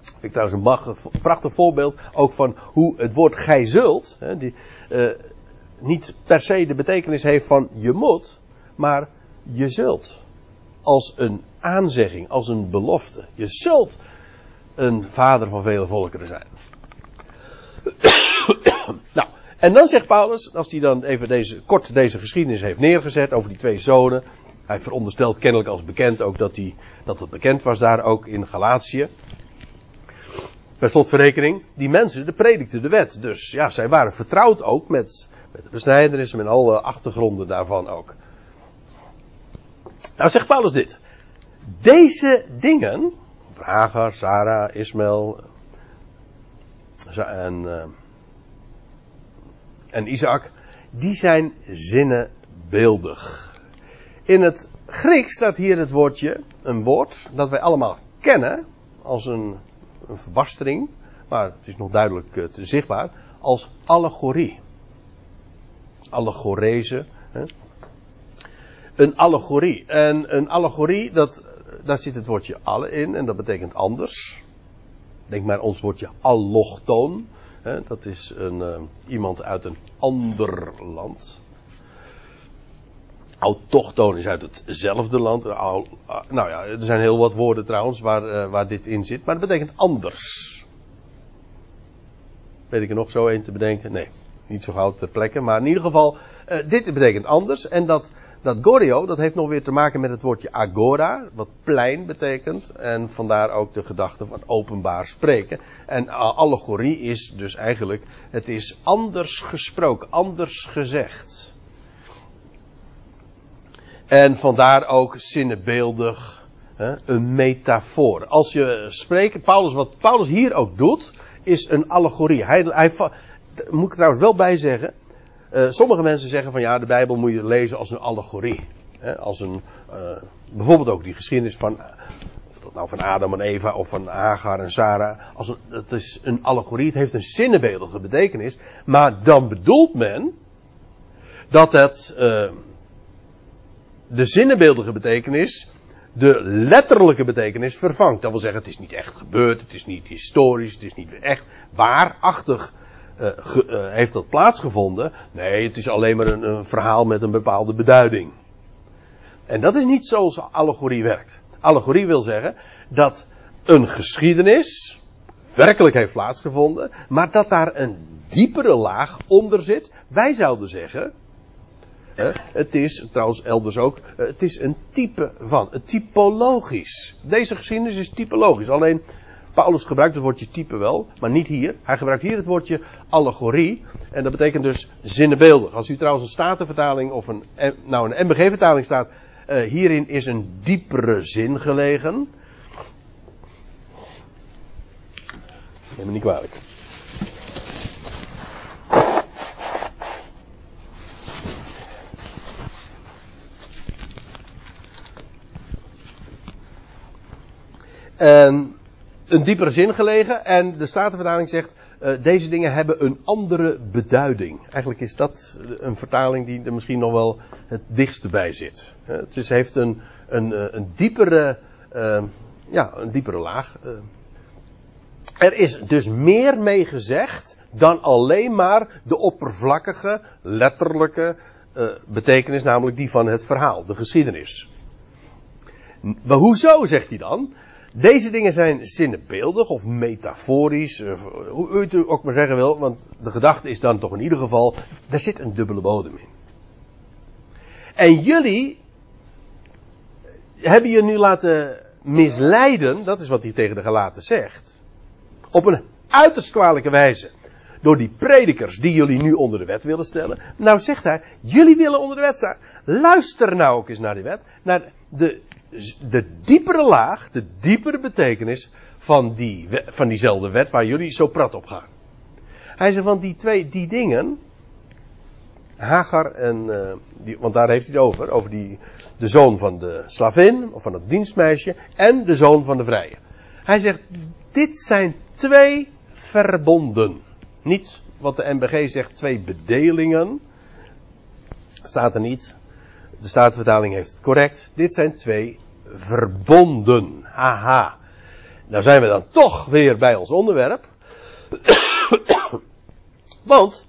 Vind ik trouwens een, mag, een prachtig voorbeeld ook van hoe het woord gij zult, hè, die, uh, niet per se de betekenis heeft van je moet, maar je zult. Als een aanzegging, als een belofte. Je zult een vader van vele volkeren zijn. Nou, en dan zegt Paulus, als hij dan even deze, kort deze geschiedenis heeft neergezet over die twee zonen. Hij veronderstelt kennelijk als bekend ook dat, die, dat het bekend was daar ook in Galatië. Per slotverrekening, die mensen, de predikten de wet. Dus ja, zij waren vertrouwd ook met, met de besnijdenissen en alle achtergronden daarvan ook. Nou zegt Paulus dit. Deze dingen, over Hagar, Sarah, Ismaël en, uh, en Isaac, die zijn zinnebeeldig. In het Grieks staat hier het woordje, een woord dat wij allemaal kennen als een, een verbastering, maar het is nog duidelijk uh, te zichtbaar, als allegorie. Allegorese. Hè? Een allegorie. En een allegorie, dat, daar zit het woordje alle in en dat betekent anders. Denk maar aan ons woordje allochtoon. Hè? Dat is een, uh, iemand uit een ander land. Autochtoon is uit hetzelfde land. Nou ja, er zijn heel wat woorden trouwens waar, uh, waar dit in zit. Maar dat betekent anders. Weet ik er nog zo één te bedenken? Nee, niet zo gauw ter plekke. Maar in ieder geval, uh, dit betekent anders. En dat, dat Gorio, dat heeft nog weer te maken met het woordje agora. Wat plein betekent. En vandaar ook de gedachte van openbaar spreken. En allegorie is dus eigenlijk, het is anders gesproken, anders gezegd. En vandaar ook zinnebeeldig, een metafoor. Als je spreekt, Paulus, wat Paulus hier ook doet, is een allegorie. Hij, hij, moet ik trouwens wel bij zeggen, uh, sommige mensen zeggen van ja, de Bijbel moet je lezen als een allegorie. Hè, als een, uh, bijvoorbeeld ook die geschiedenis van, of dat nou van Adam en Eva of van Hagar en Sarah. Als een, het is een allegorie, het heeft een zinnebeeldige betekenis. Maar dan bedoelt men dat het... Uh, de zinnebeeldige betekenis, de letterlijke betekenis vervangt. Dat wil zeggen, het is niet echt gebeurd, het is niet historisch, het is niet echt waarachtig uh, ge, uh, heeft dat plaatsgevonden. Nee, het is alleen maar een, een verhaal met een bepaalde beduiding. En dat is niet zoals allegorie werkt. Allegorie wil zeggen dat een geschiedenis werkelijk heeft plaatsgevonden, maar dat daar een diepere laag onder zit. Wij zouden zeggen... Het is, trouwens elders ook, het is een type van, het typologisch. Deze geschiedenis is typologisch. Alleen, Paulus gebruikt het woordje type wel, maar niet hier. Hij gebruikt hier het woordje allegorie. En dat betekent dus zinnebeeldig. Als u trouwens een Statenvertaling of een, nou een M B G-vertaling staat, uh, hierin is een diepere zin gelegen. Neem me niet kwalijk. Um, een diepere zin gelegen. En de Statenvertaling zegt... Uh, deze dingen hebben een andere beduiding. Eigenlijk is dat een vertaling die er misschien nog wel het dichtst bij zit. Uh, het is, heeft een, een, een, diepere, uh, ja, een diepere laag. Uh, er is dus meer mee gezegd... dan alleen maar de oppervlakkige, letterlijke uh, betekenis... namelijk die van het verhaal, de geschiedenis. Maar hoezo, zegt hij dan... Deze dingen zijn zinnebeeldig of metaforisch, hoe u het ook maar zeggen wil, want de gedachte is dan toch in ieder geval, daar zit een dubbele bodem in. En jullie hebben je nu laten misleiden, dat is wat hij tegen de Galaten zegt, op een uiterst kwalijke wijze, door die predikers die jullie nu onder de wet willen stellen. Nou zegt hij, jullie willen onder de wet staan, luister nou ook eens naar die wet, naar de... de diepere laag, de diepere betekenis van, die, van diezelfde wet waar jullie zo prat op gaan. Hij zegt, want die twee, die dingen, Hagar en, uh, die, want daar heeft hij het over, over die, de zoon van de slavin, of van het dienstmeisje, en de zoon van de vrije. Hij zegt, dit zijn twee verbonden. Niet wat de M B G zegt, twee bedelingen, staat er niet. De Statenvertaling heeft het correct. Dit zijn twee verbonden. Haha. Nou zijn we dan toch weer bij ons onderwerp. Want,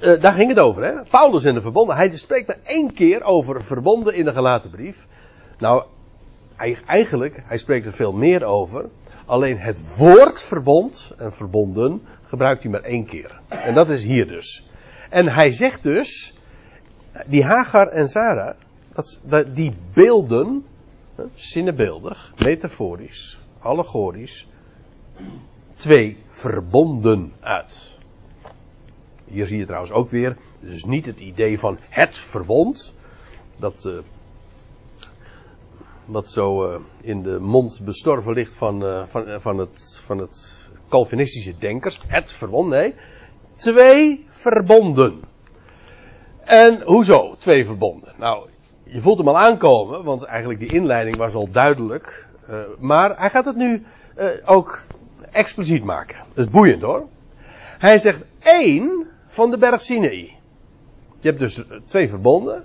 uh, daar ging het over, hè? Paulus en de verbonden. Hij spreekt maar één keer over verbonden in de Galatenbrief. Nou, eigenlijk, hij spreekt er veel meer over. Alleen het woord verbond en verbonden gebruikt hij maar één keer. En dat is hier dus. En hij zegt dus... Die Hagar en Sarah, dat, dat, die beelden, zinnebeeldig, metaforisch, allegorisch, twee verbonden uit. Hier zie je trouwens ook weer, dus niet het idee van het verbond, dat uh, wat zo uh, in de mond bestorven ligt van, uh, van, uh, van, het, van het Calvinistische denkers, het verbond, nee, twee verbonden. En hoezo? Twee verbonden. Nou, je voelt hem al aankomen, want eigenlijk die inleiding was al duidelijk. Uh, maar hij gaat het nu uh, ook expliciet maken. Dat is boeiend hoor. Hij zegt één van de berg Sinaï. Je hebt dus twee verbonden.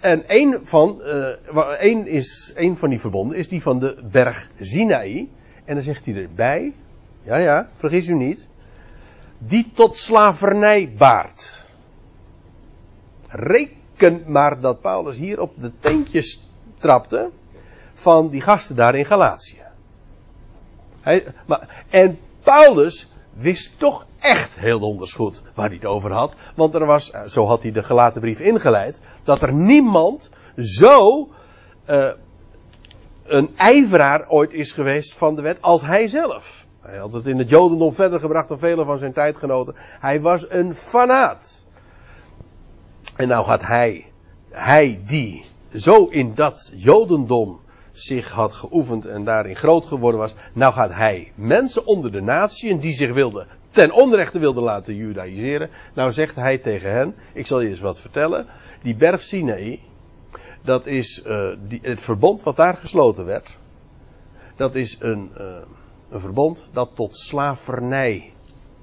En één van, uh, één is, één van die verbonden is die van de berg Sinaï. En dan zegt hij erbij, ja ja, vergis u niet, die tot slavernij baart. maar dat Paulus hier op de teentjes trapte van die gasten daar in Galatië. Hij, maar, en Paulus wist toch echt heel donders goed waar hij het over had. Want er was, zo had hij de Galatenbrief ingeleid, dat er niemand zo uh, een ijveraar ooit is geweest van de wet als hij zelf. Hij had het in het Jodendom verder gebracht dan velen van zijn tijdgenoten. Hij was een fanaat. En nou gaat hij, hij die zo in dat Jodendom zich had geoefend en daarin groot geworden was, nou gaat hij mensen onder de natieën die zich wilden, ten onrechte wilden laten judaïseren, nou zegt hij tegen hen, ik zal je eens wat vertellen, die berg Sinaï, dat is uh, die, het verbond wat daar gesloten werd, dat is een, uh, een verbond dat tot slavernij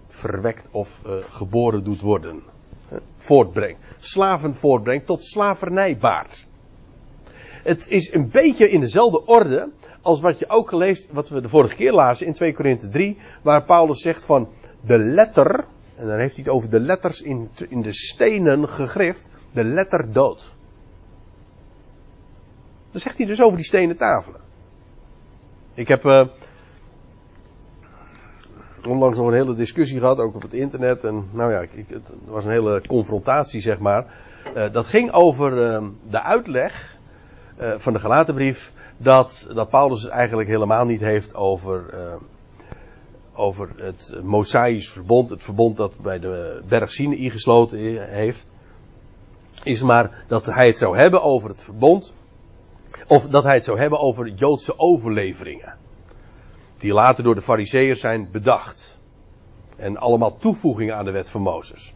verwekt of uh, geboren doet worden, uh, voortbrengt, slaven voortbrengt tot slavernij baart. Het is een beetje in dezelfde orde als wat je ook geleest, wat we de vorige keer lazen in twee Korinthe drie, waar Paulus zegt van de letter, en dan heeft hij het over de letters in, in de stenen gegrift, de letter dood. Dan zegt hij dus over die stenen tafelen. Ik heb uh, onlangs nog een hele discussie gehad, ook op het internet, en nou ja, ik, het was een hele confrontatie, zeg maar. Uh, dat ging over uh, de uitleg Uh, van de Galatenbrief, dat, dat Paulus het eigenlijk helemaal niet heeft over, uh, over het Mosaïsch verbond, het verbond dat bij de berg Sinaï gesloten heeft, is maar dat hij het zou hebben over het verbond, of dat hij het zou hebben over Joodse overleveringen, die later door de Farizeeërs zijn bedacht, en allemaal toevoegingen aan de wet van Mozes.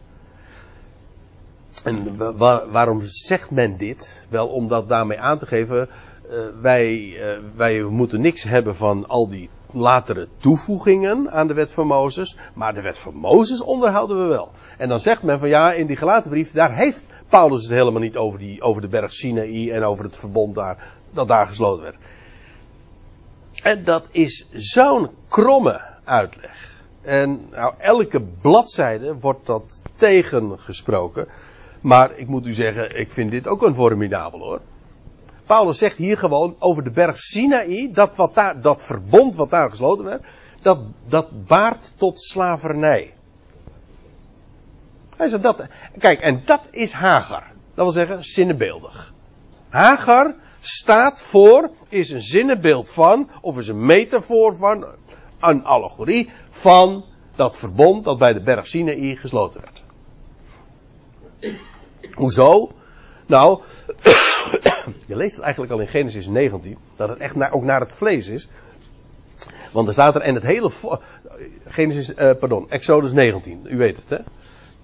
En wa- waarom zegt men dit? Wel, om dat daarmee aan te geven, uh, wij, uh, wij moeten niks hebben van al die latere toevoegingen aan de wet van Mozes, maar de wet van Mozes onderhouden we wel. En dan zegt men van ja, in die Galatenbrief, daar heeft Paulus het helemaal niet over, die, over de berg Sinaï en over het verbond daar, dat daar gesloten werd. En dat is zo'n kromme uitleg. En nou, elke bladzijde wordt dat tegengesproken. Maar ik moet u zeggen, ik vind dit ook een formidabel hoor. Paulus zegt hier gewoon over de berg Sinaï, dat, wat daar, dat verbond wat daar gesloten werd, dat, dat baart tot slavernij. Hij zegt dat, kijk, en dat is Hagar. Dat wil zeggen, zinnebeeldig. Hagar staat voor, is een zinnebeeld van, of is een metafoor van, een allegorie van dat verbond dat bij de berg Sinaï gesloten werd. Hoezo? Nou, je leest het eigenlijk al in Genesis negentien, dat het echt naar, ook naar het vlees is. Want er staat er, en het hele, vo- Genesis, uh, pardon, Exodus negentien, u weet het hè.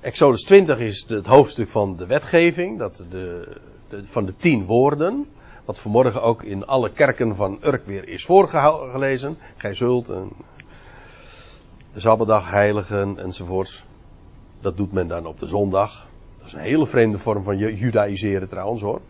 Exodus twintig is de, het hoofdstuk van de wetgeving, dat de, de, van de tien woorden, wat vanmorgen ook in alle kerken van Urk weer is voorgelezen. Gij zult, en de Sabbatdag, heiligen enzovoorts. Dat doet men dan op de zondag. Dat is een hele vreemde vorm van judaïseren trouwens hoor.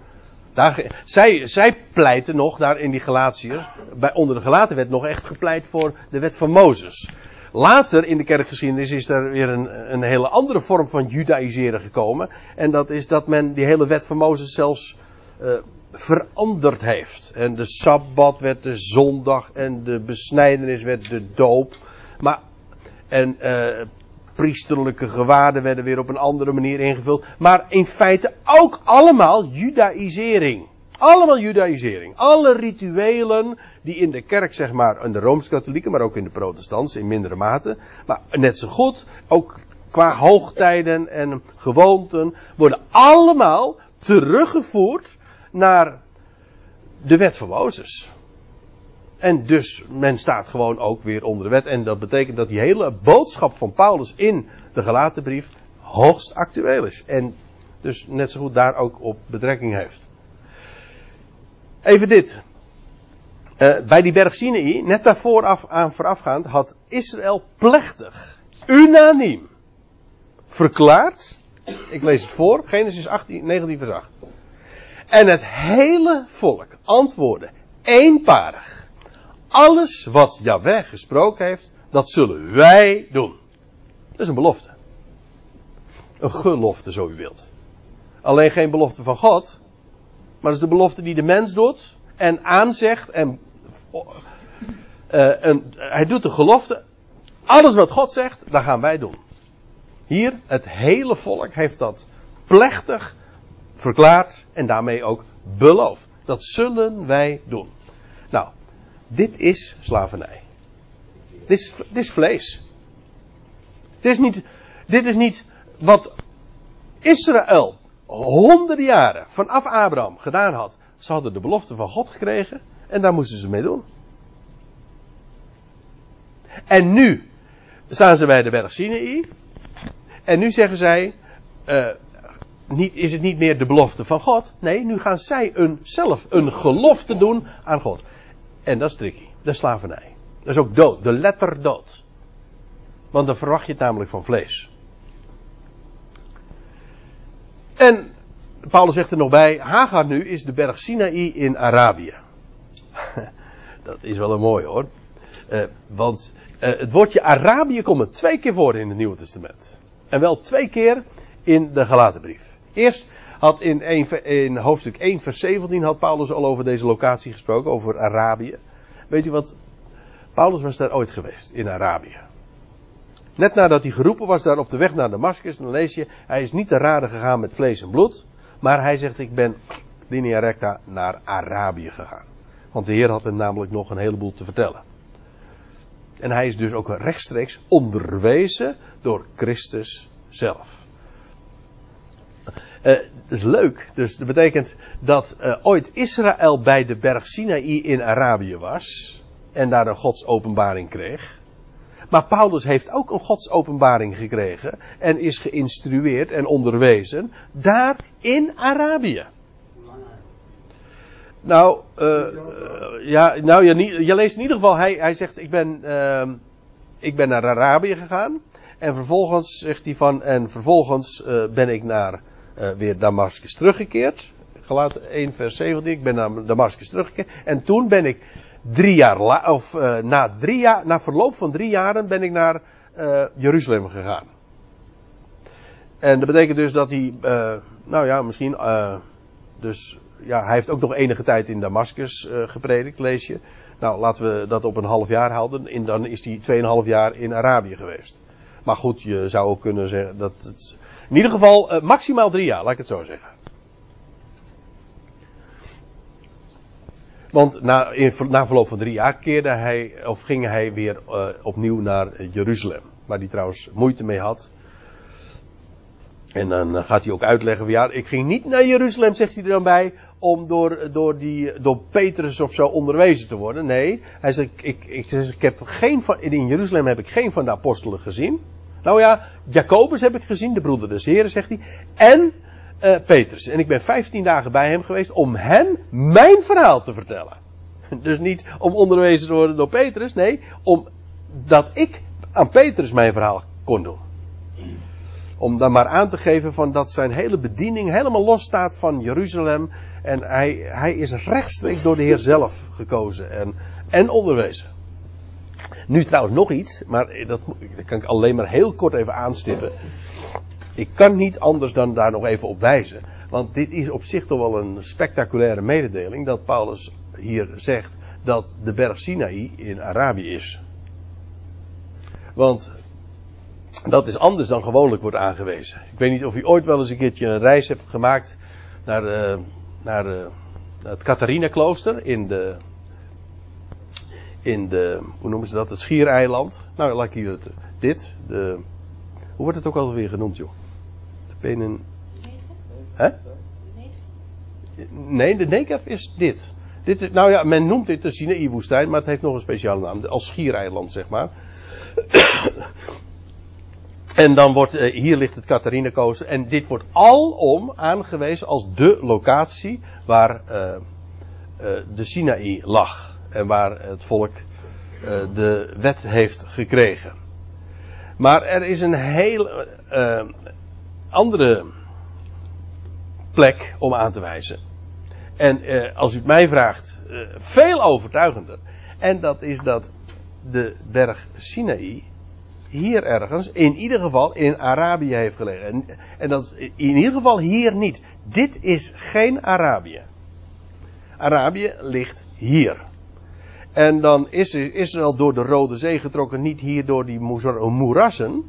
Daar, zij, zij pleiten nog daar in die Galatiërs. Bij, onder de Galaten werd nog echt gepleit voor de wet van Mozes. Later in de kerkgeschiedenis is er weer een, een hele andere vorm van judaïseren gekomen. En dat is dat men die hele wet van Mozes zelfs uh, veranderd heeft. En de Sabbat werd de zondag en de besnijdenis werd de doop. Maar, en... Uh, priesterlijke gewaarden werden weer op een andere manier ingevuld. Maar in feite ook allemaal judaïsering. Allemaal judaïsering. Alle rituelen die in de kerk, zeg maar, in de Rooms-Katholieken, maar ook in de protestantse, in mindere mate. Maar net zo goed, ook qua hoogtijden en gewoonten, worden allemaal teruggevoerd naar de wet van Mozes. En dus men staat gewoon ook weer onder de wet. En dat betekent dat die hele boodschap van Paulus in de Galatenbrief hoogst actueel is. En dus net zo goed daar ook op betrekking heeft. Even dit. Uh, bij die berg Sinaï, net daarvoor af, aan voorafgaand, had Israël plechtig, unaniem, verklaard. Ik lees het voor, Genesis achttien, negentien vers acht. En het hele volk antwoordde eenparig. Alles wat Jahweh gesproken heeft, dat zullen wij doen. Dat is een belofte. Een gelofte, zo u wilt. Alleen geen belofte van God. Maar dat is de belofte die de mens doet. En aanzegt. En, uh, een, hij doet de gelofte. Alles wat God zegt, dat gaan wij doen. Hier, het hele volk heeft dat plechtig verklaard. En daarmee ook beloofd. Dat zullen wij doen. Nou, dit is slavernij. Dit is, dit is vlees. Dit is niet, dit is niet wat Israël honderden jaren vanaf Abraham gedaan had. Ze hadden de belofte van God gekregen en daar moesten ze mee doen. En nu staan ze bij de berg Sinaï en nu zeggen zij, uh, niet, is het niet meer de belofte van God? Nee, nu gaan zij een, zelf een gelofte doen aan God. En dat is tricky, dat is slavernij. Dat is ook dood, de letter dood. Want dan verwacht je het namelijk van vlees. En Paulus zegt er nog bij, Hagar nu is de berg Sinaï in Arabië. Dat is wel een mooie hoor. Uh, want uh, het woordje Arabië komt er twee keer voor in het Nieuwe Testament. En wel twee keer in de Galatenbrief. Eerst had in, een, in hoofdstuk één vers zeventien had Paulus al over deze locatie gesproken, over Arabië. Weet u wat? Paulus was daar ooit geweest, in Arabië. Net nadat hij geroepen was daar op de weg naar Damascus, dan lees je, hij is niet te raden gegaan met vlees en bloed, maar hij zegt, ik ben linea recta naar Arabië gegaan. Want de Heer had hem namelijk nog een heleboel te vertellen. En hij is dus ook rechtstreeks onderwezen door Christus zelf. Uh, dat is leuk, dus dat betekent dat uh, ooit Israël bij de berg Sinaï in Arabië was en daar een godsopenbaring kreeg. Maar Paulus heeft ook een godsopenbaring gekregen en is geïnstrueerd en onderwezen daar in Arabië. Nou, uh, ja, nou je, je leest in ieder geval, hij, hij zegt ik ben, uh, ik ben naar Arabië gegaan. En vervolgens zegt hij van, en vervolgens uh, ben ik naar uh, weer Damascus teruggekeerd. Galaten één vers zeventien, ik ben naar Damascus teruggekeerd. En toen ben ik Drie jaar la, of uh, na, drie jaar, na verloop van drie jaren ben ik naar uh, Jeruzalem gegaan. En dat betekent dus dat hij, uh, nou ja, misschien, uh, dus ja, hij heeft ook nog enige tijd in Damascus uh, gepredikt, lees je. Nou, laten we dat op een half jaar houden, en dan is hij tweeënhalf jaar in Arabië geweest. Maar goed, je zou ook kunnen zeggen dat het, in ieder geval uh, maximaal drie jaar, laat ik het zo zeggen. Want na, in, na verloop van drie jaar keerde hij, of ging hij weer uh, opnieuw naar Jeruzalem. Waar hij trouwens moeite mee had. En dan gaat hij ook uitleggen, ja, ik ging niet naar Jeruzalem, zegt hij er dan bij, om door, door, die, door Petrus of zo onderwezen te worden. Nee, hij zegt, ik, ik, ik heb geen van, in Jeruzalem heb ik geen van de apostelen gezien. Nou ja, Jacobus heb ik gezien, de broeder des Heren, zegt hij. En... Uh, Petrus. En ik ben vijftien dagen bij hem geweest om hem mijn verhaal te vertellen. Dus niet om onderwezen te worden door Petrus. Nee, omdat ik aan Petrus mijn verhaal kon doen. Om dan maar aan te geven van dat zijn hele bediening helemaal los staat van Jeruzalem. En hij, hij is rechtstreeks door de Heer zelf gekozen en, en onderwezen. Nu trouwens nog iets, maar dat, dat kan ik alleen maar heel kort even aanstippen. Ik kan niet anders dan daar nog even op wijzen. Want dit is op zich toch wel een spectaculaire mededeling. Dat Paulus hier zegt dat de berg Sinaï in Arabië is. Want dat is anders dan gewoonlijk wordt aangewezen. Ik weet niet of u ooit wel eens een keertje een reis hebt gemaakt naar, uh, naar uh, het Catharina-klooster in de... In de... Hoe noemen ze dat? Het Schiereiland. Nou, laat ik hier het, dit... De, hoe wordt het ook alweer genoemd, joh? De penen... Hè? Nee, de Negev is dit. dit is, nou ja, men noemt dit de Sinaï-woestijn, maar het heeft nog een speciale naam. Als schiereiland, zeg maar. En dan wordt... Eh, hier ligt het Catharina-klooster. En dit wordt alom aangewezen als de locatie waar eh, eh, de Sinaï lag. En waar het volk eh, de wet heeft gekregen. Maar er is een heel uh, andere plek om aan te wijzen. En uh, als u het mij vraagt, uh, veel overtuigender. En dat is dat de berg Sinaï hier ergens in ieder geval in Arabië heeft gelegen. En, en dat in ieder geval hier niet. Dit is geen Arabië. Arabië ligt hier. En dan is Israël door de Rode Zee getrokken, niet hier door die moerassen,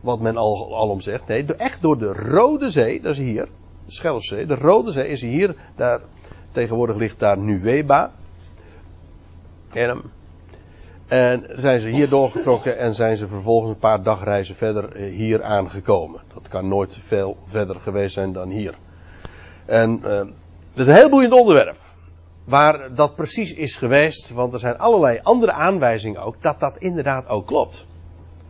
wat men al, alom zegt. Nee, echt door de Rode Zee, dat is hier, de Schelfzee. De Rode Zee is hier, daar, tegenwoordig ligt daar Nuweba. En zijn ze hier doorgetrokken en zijn ze vervolgens een paar dagreizen verder hier aangekomen. Dat kan nooit veel verder geweest zijn dan hier. En uh, dat is een heel boeiend onderwerp. Waar dat precies is geweest, want er zijn allerlei andere aanwijzingen ook, dat dat inderdaad ook klopt.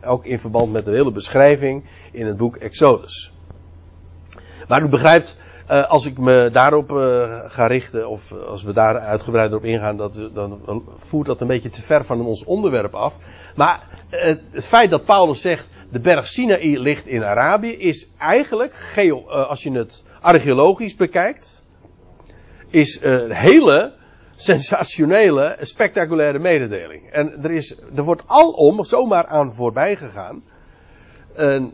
Ook in verband met de hele beschrijving in het boek Exodus. Maar u begrijpt, als ik me daarop ga richten, of als we daar uitgebreider op ingaan, dat, dan voert dat een beetje te ver van ons onderwerp af. Maar het feit dat Paulus zegt, de berg Sinaï ligt in Arabië, is eigenlijk, geo, als je het archeologisch bekijkt, is een hele sensationele, spectaculaire mededeling. En er, is, er wordt alom zomaar aan voorbij gegaan. En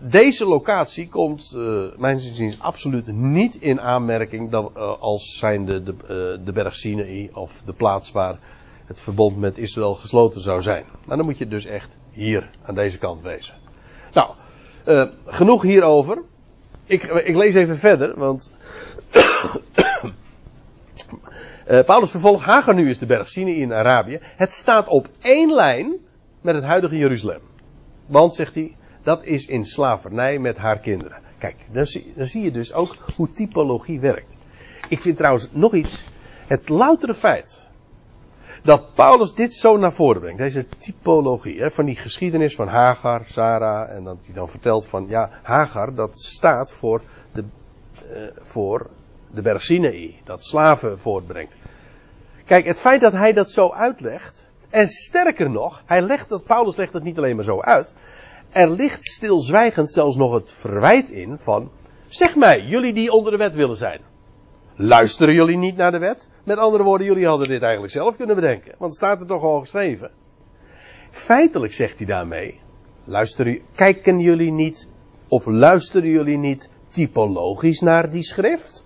deze locatie komt, uh, mijn inziens, absoluut niet in aanmerking dat, uh, als zijnde de, uh, de berg Sinaï of de plaats waar het verbond met Israël gesloten zou zijn. Maar dan moet je dus echt hier aan deze kant wezen. Nou, uh, genoeg hierover. Ik, ik lees even verder, want uh, Paulus vervolgt, Hagar nu is de berg Sinaï in Arabië. Het staat op één lijn met het huidige Jeruzalem. Want, zegt hij, dat is in slavernij met haar kinderen. Kijk, dan zie, dan zie je dus ook hoe typologie werkt. Ik vind trouwens nog iets, het loutere feit dat Paulus dit zo naar voren brengt. Deze typologie, hè, van die geschiedenis van Hagar, Sarah, en dat hij dan vertelt van, ja, Hagar, dat staat voor de, uh, voor de berg Sinaï, dat slaven voortbrengt. Kijk, het feit dat hij dat zo uitlegt, en sterker nog, hij legt dat, Paulus legt het niet alleen maar zo uit, er ligt stilzwijgend zelfs nog het verwijt in van, zeg mij, jullie die onder de wet willen zijn, luisteren jullie niet naar de wet? Met andere woorden, jullie hadden dit eigenlijk zelf kunnen bedenken. Want het staat er toch al geschreven. Feitelijk zegt hij daarmee, luisteren, kijken jullie niet, of luisteren jullie niet typologisch naar die schrift?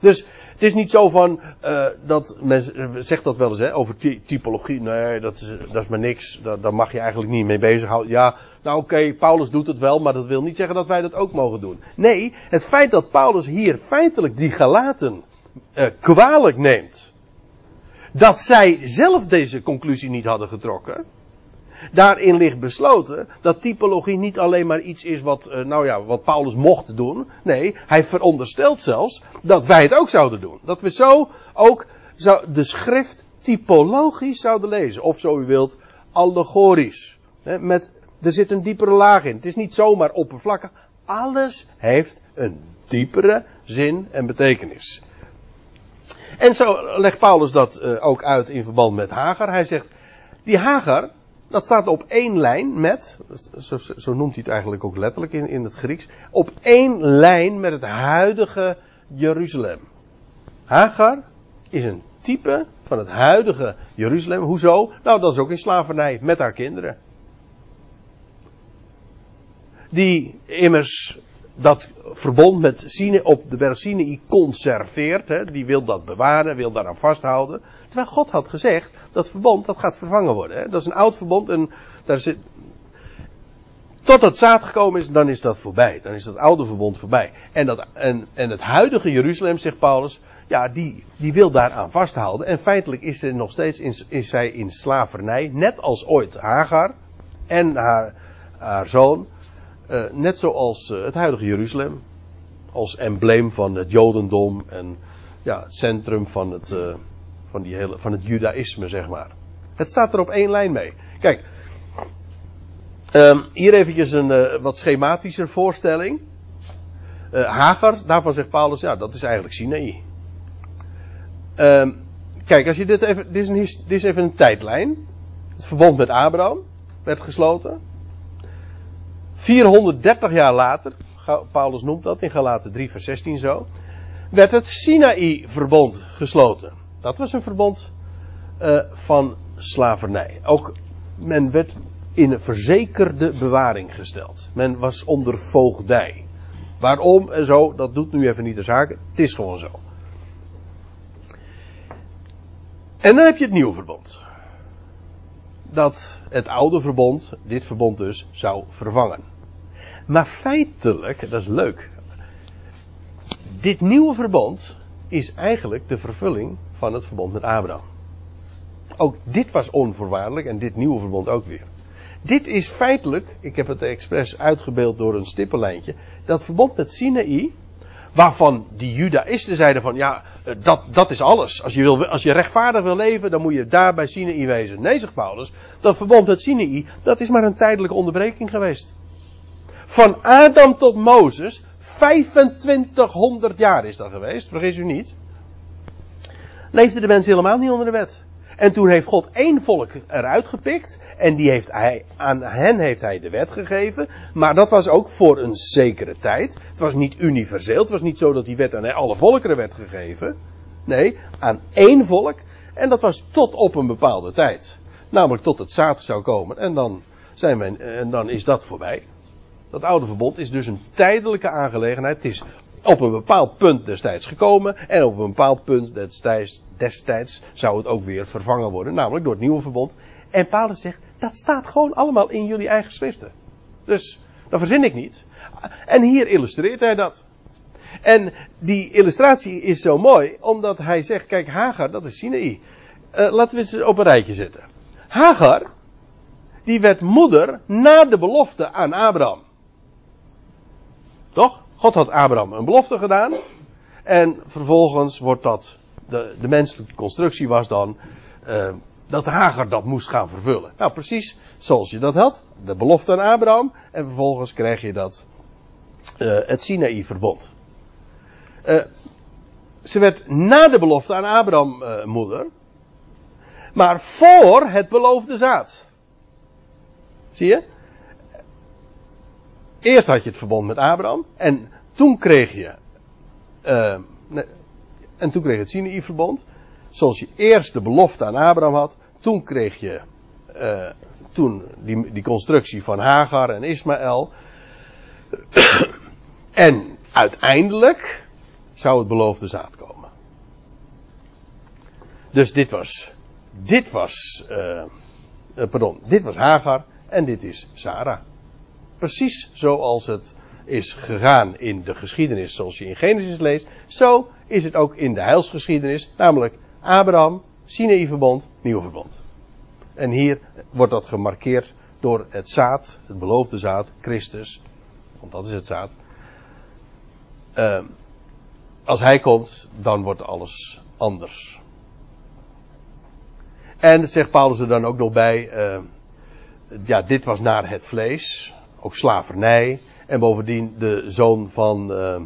Dus het is niet zo van, uh, dat men zegt dat wel eens, hè, over ty- typologie, nee, dat is, dat is maar niks, daar, daar mag je eigenlijk niet mee bezighouden. Ja, nou oké, okay, Paulus doet het wel, maar dat wil niet zeggen dat wij dat ook mogen doen. Nee, het feit dat Paulus hier feitelijk die Galaten uh, kwalijk neemt, dat zij zelf deze conclusie niet hadden getrokken, daarin ligt besloten dat typologie niet alleen maar iets is wat, nou ja, wat Paulus mocht doen. Nee, hij veronderstelt zelfs dat wij het ook zouden doen. Dat we zo ook de schrift typologisch zouden lezen. Of zo u wilt, allegorisch. Met, er zit een diepere laag in. Het is niet zomaar oppervlakkig. Alles heeft een diepere zin en betekenis. En zo legt Paulus dat ook uit in verband met Hagar. Hij zegt, die Hagar, dat staat op één lijn met, zo, zo noemt hij het eigenlijk ook letterlijk in, in het Grieks, op één lijn met het huidige Jeruzalem. Hagar is een type van het huidige Jeruzalem. Hoezo? Nou, dat is ook in slavernij met haar kinderen. Die immers dat verbond met Sinaï, op de berg Sinaï conserveert. Hè? Die wil dat bewaren, wil daaraan vasthouden. Terwijl God had gezegd, dat verbond dat gaat vervangen worden. Hè? Dat is een oud verbond en daar zit, tot het zaad gekomen is, dan is dat voorbij. Dan is dat oude verbond voorbij. En, dat, en, en het huidige Jeruzalem, zegt Paulus, ja, die, die wil daaraan vasthouden. En feitelijk is, er nog steeds in, is zij in slavernij, net als ooit Hagar en haar, haar zoon. Uh, net zoals uh, het huidige Jeruzalem, als embleem van het Jodendom en ja, het centrum van het, uh, van, die hele, van het Judaïsme, zeg maar. Het staat er op één lijn mee. Kijk, um, hier eventjes een uh, wat schematischer voorstelling. Uh, Hagar, daarvan zegt Paulus, ja, dat is eigenlijk Sinaï. Um, kijk, als je dit even, dit is, een, dit is even een tijdlijn. Het verbond met Abraham werd gesloten. vierhonderddertig jaar later, Paulus noemt dat in Galaten drie vers zestien zo, werd het Sinaï-verbond gesloten. Dat was een verbond uh, van slavernij. Ook men werd in een verzekerde bewaring gesteld. Men was onder voogdij. Waarom en zo, dat doet nu even niet de zaak. Het is gewoon zo. En dan heb je het nieuwe verbond. Dat het oude verbond, dit verbond dus, zou vervangen. Maar feitelijk, dat is leuk. Dit nieuwe verbond is eigenlijk de vervulling van het verbond met Abraham. Ook dit was onvoorwaardelijk en dit nieuwe verbond ook weer. Dit is feitelijk, ik heb het expres uitgebeeld door een stippenlijntje, dat verbond met Sinaï, waarvan die judaïsten zeiden van, ja, dat, dat is alles. Als je, wil, als je rechtvaardig wil leven, dan moet je daar bij Sinaï wezen. Nee, zegt Paulus, dat verbond met Sinaï, dat is maar een tijdelijke onderbreking geweest. Van Adam tot Mozes, vijfentwintighonderd jaar is dat geweest, vergis u niet. Leefden de mensen helemaal niet onder de wet. En toen heeft God één volk eruit gepikt. En die heeft hij, aan hen heeft hij de wet gegeven. Maar dat was ook voor een zekere tijd. Het was niet universeel. Het was niet zo dat die wet aan alle volkeren werd gegeven. Nee, aan één volk. En dat was tot op een bepaalde tijd. Namelijk tot het zaad zou komen. En dan, zijn we, en dan is dat voorbij. Dat oude verbond is dus een tijdelijke aangelegenheid. Het is op een bepaald punt destijds gekomen. En op een bepaald punt destijds, destijds zou het ook weer vervangen worden. Namelijk door het nieuwe verbond. En Paulus zegt, dat staat gewoon allemaal in jullie eigen schriften. Dus, dat verzin ik niet. En hier illustreert hij dat. En die illustratie is zo mooi. Omdat hij zegt, kijk, Hagar, dat is Sinaï. Uh, laten we ze op een rijtje zetten. Hagar, die werd moeder na de belofte aan Abraham. Toch? God had Abraham een belofte gedaan. En vervolgens wordt dat... De, de menselijke constructie was dan... Uh, dat Hagar dat moest gaan vervullen. Nou, precies zoals je dat had. De belofte aan Abraham. En vervolgens krijg je dat... Uh, het Sinaï-verbond. Uh, ze werd na de belofte aan Abraham uh, moeder. Maar voor het beloofde zaad. Zie je? Eerst had je het verbond met Abraham. En toen kreeg je... Uh, nee, en toen kreeg je het Sinaï-verbond. Zoals je eerst de belofte aan Abraham had. Toen kreeg je... Uh, toen die, die constructie van Hagar en Ismaël. En uiteindelijk... zou het beloofde zaad komen. Dus dit was... Dit was... Uh, uh, pardon, dit was Hagar. En dit is Sarah. Precies zoals het is gegaan in de geschiedenis, zoals je in Genesis leest, zo is het ook in de heilsgeschiedenis, namelijk Abraham, Sinaï-verbond, nieuw verbond. En hier wordt dat gemarkeerd door het zaad, het beloofde zaad, Christus, want dat is het zaad. Uh, als hij komt, dan wordt alles anders. En dat zegt Paulus er dan ook nog bij, uh, ja, dit was naar het vlees. Ook slavernij. En bovendien de zoon van uh, uh,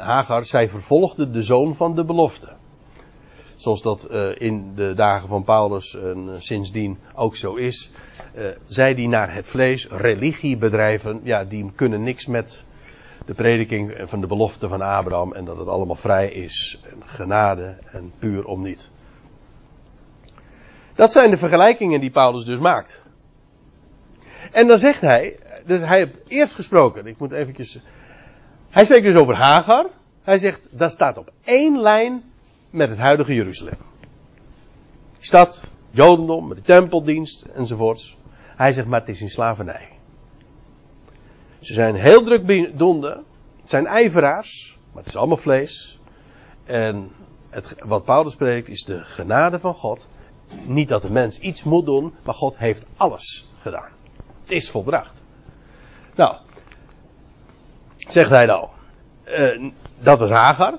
Hagar. Zij vervolgde de zoon van de belofte. Zoals dat uh, in de dagen van Paulus uh, sindsdien ook zo is. Uh, zij die naar het vlees religie bedrijven. Ja, die kunnen niks met de prediking van de belofte van Abraham. En dat het allemaal vrij is. En genade en puur om niet. Dat zijn de vergelijkingen die Paulus dus maakt. En dan zegt hij... Dus hij heeft eerst gesproken. Ik moet eventjes... Hij spreekt dus over Hagar. Hij zegt, dat staat op één lijn met het huidige Jeruzalem. Stad, Jodendom, met de tempeldienst enzovoorts. Hij zegt, maar het is in slavernij. Ze zijn heel drukdoende. Het zijn ijveraars. Maar het is allemaal vlees. En het, wat Paulus spreekt is de genade van God. Niet dat de mens iets moet doen. Maar God heeft alles gedaan. Het is volbracht. Nou, zegt hij nou, uh, dat was Hagar,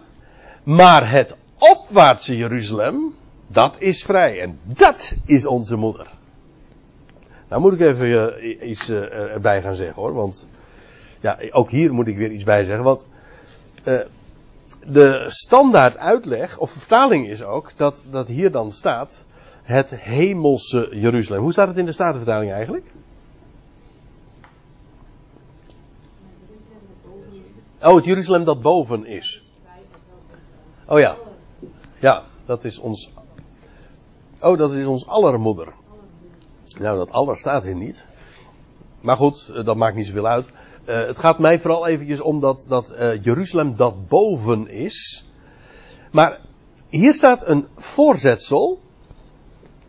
maar het opwaartse Jeruzalem, dat is vrij en dat is onze moeder. Nou moet ik even uh, iets uh, erbij gaan zeggen hoor, want ja, ook hier moet ik weer iets bij zeggen, want uh, de standaard uitleg, of vertaling is ook, dat, dat hier dan staat, het hemelse Jeruzalem. Hoe staat het in de Statenvertaling eigenlijk? Oh, het Jeruzalem dat boven is. Oh ja. Ja, dat is ons... Oh, dat is ons aller moeder. Nou, dat alles staat hier niet. Maar goed, dat maakt niet zoveel uit. Uh, het gaat mij vooral eventjes om dat, dat uh, Jeruzalem dat boven is. Maar hier staat een voorzetsel.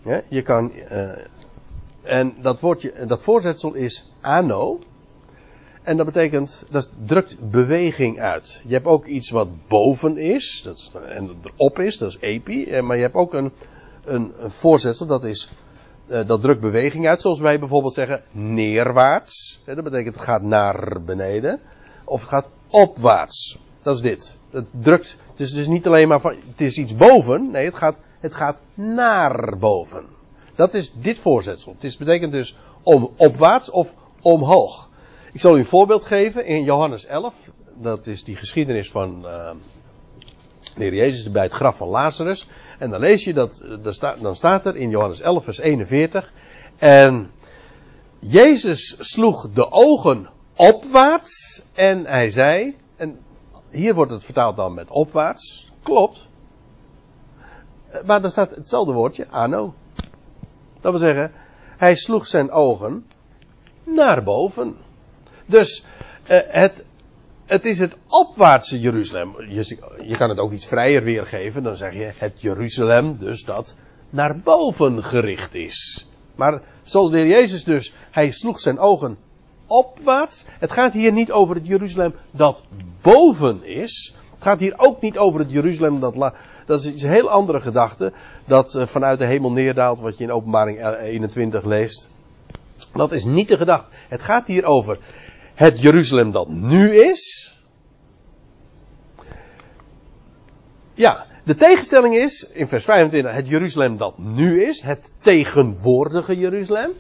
Ja, je kan... Uh, en dat, woordje, dat voorzetsel is ano. En dat betekent, dat drukt beweging uit. Je hebt ook iets wat boven is, dat is en erop is, dat is epi. Maar je hebt ook een, een, een voorzetsel, dat is... Dat drukt beweging uit, zoals wij bijvoorbeeld zeggen, neerwaarts. Dat betekent het gaat naar beneden. Of het gaat opwaarts. Dat is dit. Het drukt, het is dus niet alleen maar van, het is iets boven. Nee, het gaat, het gaat naar boven. Dat is dit voorzetsel. Het is, betekent dus om, opwaarts of omhoog. Ik zal u een voorbeeld geven in Johannes elf. Dat is die geschiedenis van... Uh, de Heer Jezus bij het graf van Lazarus. En dan lees je dat, dan staat er in Johannes elf vers eenenveertig. En Jezus sloeg de ogen opwaarts en hij zei, en hier wordt het vertaald dan met opwaarts, klopt. Maar dan staat hetzelfde woordje, ano. Dat wil zeggen, hij sloeg zijn ogen naar boven. Dus uh, het... Het is het opwaartse Jeruzalem. Je, je kan het ook iets vrijer weergeven. Dan zeg je het Jeruzalem dus dat naar boven gericht is. Maar zoals de Heer Jezus dus. Hij sloeg zijn ogen opwaarts. Het gaat hier niet over het Jeruzalem dat boven is. Het gaat hier ook niet over het Jeruzalem dat... La, dat is iets heel andere gedachte. Dat uh, vanuit de hemel neerdaalt. Wat je in Openbaring eenentwintig leest. Dat is niet de gedachte. Het gaat hier over... Het Jeruzalem dat nu is. Ja, de tegenstelling is, in vers vijfentwintig, het Jeruzalem dat nu is. Het tegenwoordige Jeruzalem.